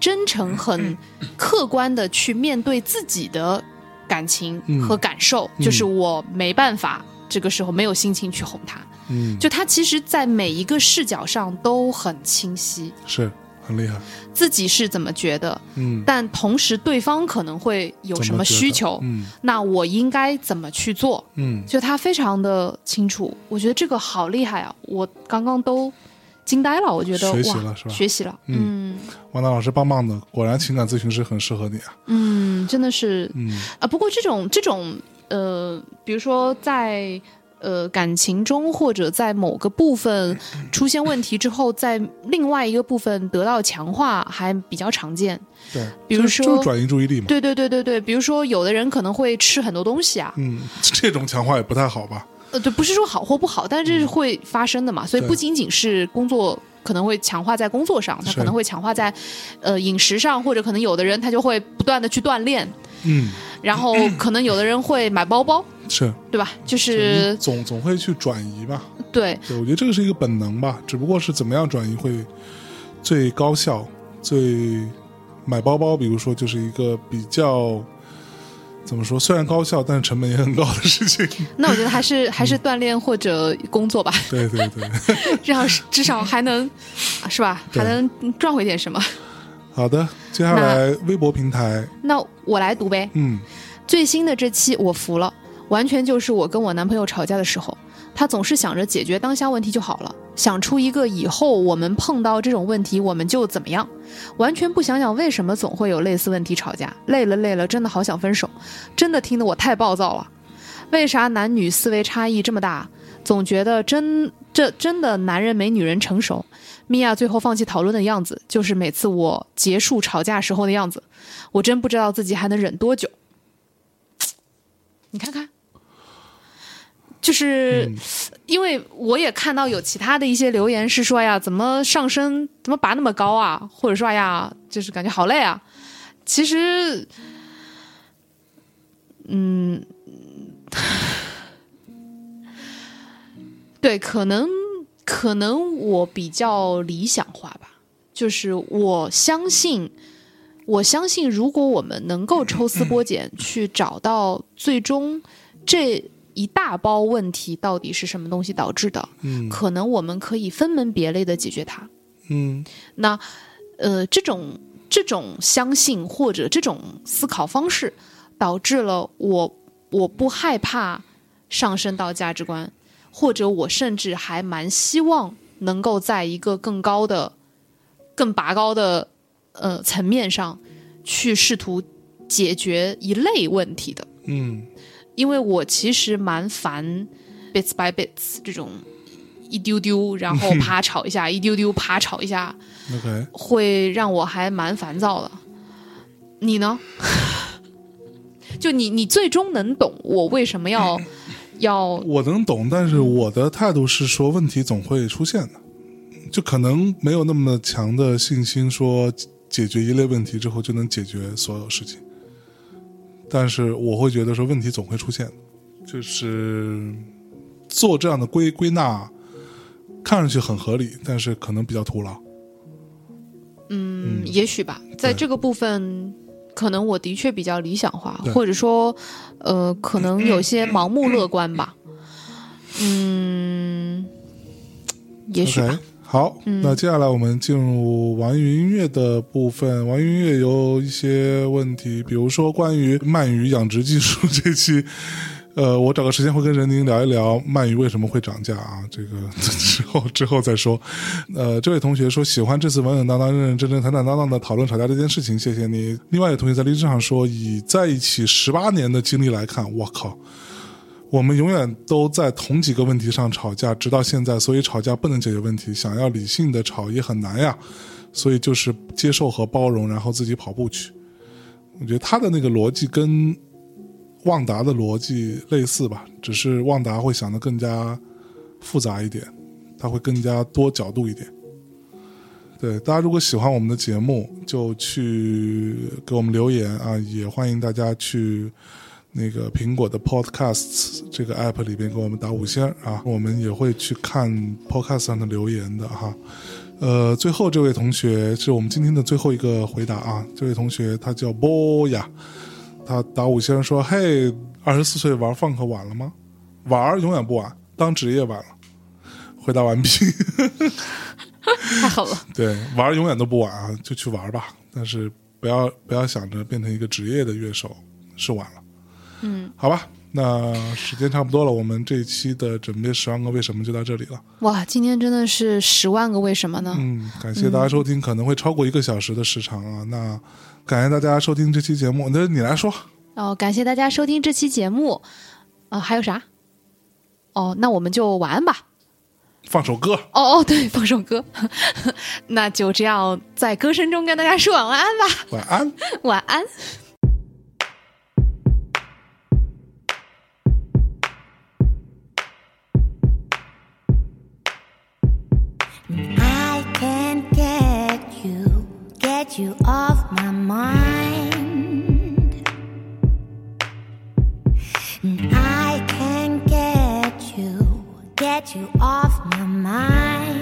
真诚、很客观的去面对自己的感情和感受，嗯、就是我没办法、嗯，这个时候没有心情去哄他，嗯，就他其实在每一个视角上都很清晰，是。很厉害，自己是怎么觉得，嗯，但同时对方可能会有什么需求，嗯，那我应该怎么去做，嗯，就他非常的清楚，我觉得这个好厉害啊！我刚刚都惊呆了，我觉得学习了是吧？学习了，嗯，王大老师棒棒的，果然情感咨询师很适合你啊，嗯，真的是，嗯啊，不过这种比如说在。感情中或者在某个部分出现问题之后，在另外一个部分得到强化还比较常见。对，比如说就转移注意力嘛。对对对对对，比如说有的人可能会吃很多东西啊。嗯，这种强化也不太好吧？对，不是说好或不好，但是这是会发生的嘛。所以不仅仅是工作可能会强化在工作上，他可能会强化在饮食上，或者可能有的人他就会不断的去锻炼。嗯，然后可能有的人会买包包。是对吧？就是总会去转移吧。对，我觉得这个是一个本能吧，只不过是怎么样转移会最高效。最买包包，比如说就是一个比较怎么说，虽然高效，但是成本也很高的事情。那我觉得还是锻炼或者工作吧。对对对，然后至少还能是吧？还能赚回点什么。好的，接下来微博平台，那我来读呗。嗯，最新的这期我服了。完全就是我跟我男朋友吵架的时候，他总是想着解决当下问题就好了，想出一个以后我们碰到这种问题我们就怎么样，完全不想想为什么总会有类似问题吵架。累了，真的好想分手，真的听得我太暴躁了。为啥男女思维差异这么大？总觉得真的男人没女人成熟。Mia 最后放弃讨论的样子，就是每次我结束吵架时候的样子。我真不知道自己还能忍多久。你看看。就是因为我也看到有其他的一些留言是说呀，怎么上升，怎么拔那么高啊，或者说呀，就是感觉好累啊。其实，嗯，对，可能我比较理想化吧，就是我相信如果我们能够抽丝剥茧去找到最终这一大包问题到底是什么东西导致的，可能我们可以分门别类的解决它。那这种相信或者这种思考方式导致了我不害怕上升到价值观，或者我甚至还蛮希望能够在一个更高的更拔高的层面上去试图解决一类问题的。因为我其实蛮烦 bits by bits 这种一丢丢然后啪吵一下一丢丢啪吵一下，会让我还蛮烦躁的。你呢？就你最终能懂我为什么要我能懂，但是我的态度是说问题总会出现的，就可能没有那么强的信心说解决一类问题之后就能解决所有事情，但是我会觉得说问题总会出现的，就是做这样的归纳看上去很合理，但是可能比较徒劳。也许吧，在这个部分可能我的确比较理想化，或者说可能有些盲目乐观吧。也许吧。Okay, 好，那接下来我们进入网易云音乐的部分。网易云音乐有一些问题，比如说关于鳗鱼养殖技术这期，我找个时间会跟任宁聊一聊鳗鱼为什么会涨价啊，这个之后再说。这位同学说喜欢这次稳稳当当认认真真坦坦荡荡的讨论吵架这件事情，谢谢你。另外有同学在荔枝上说，以在一起18年的经历来看，我靠，我们永远都在同几个问题上吵架直到现在，所以吵架不能解决问题，想要理性的吵也很难呀，所以就是接受和包容，然后自己跑步去。我觉得他的那个逻辑跟旺达的逻辑类似吧，只是旺达会想得更加复杂一点，他会更加多角度一点。对，大家如果喜欢我们的节目就去给我们留言啊，也欢迎大家去那个苹果的 Podcasts 这个 app 里边给我们打5星啊，我们也会去看 Podcast 上的留言的哈。最后这位同学是我们今天的最后一个回答啊，这位同学他叫 boya，他打5星说，嘿，24岁玩funk晚了吗？玩永远不晚，当职业晚了。回答完毕。太好了。对，玩永远都不晚啊，就去玩吧，但是不要想着变成一个职业的乐手是晚了。好吧，那时间差不多了，我们这一期的准备10万个为什么就到这里了。哇，今天真的是10万个为什么呢。感谢大家收听，可能会超过1个小时的时长啊，那感谢大家收听这期节目。那你来说。感谢大家收听这期节目。还有啥？那我们就晚安吧。放首歌。对，放首歌。那就这样，在歌声中跟大家说晚安吧。晚安，晚安。You off my mind, I can get you off my mind.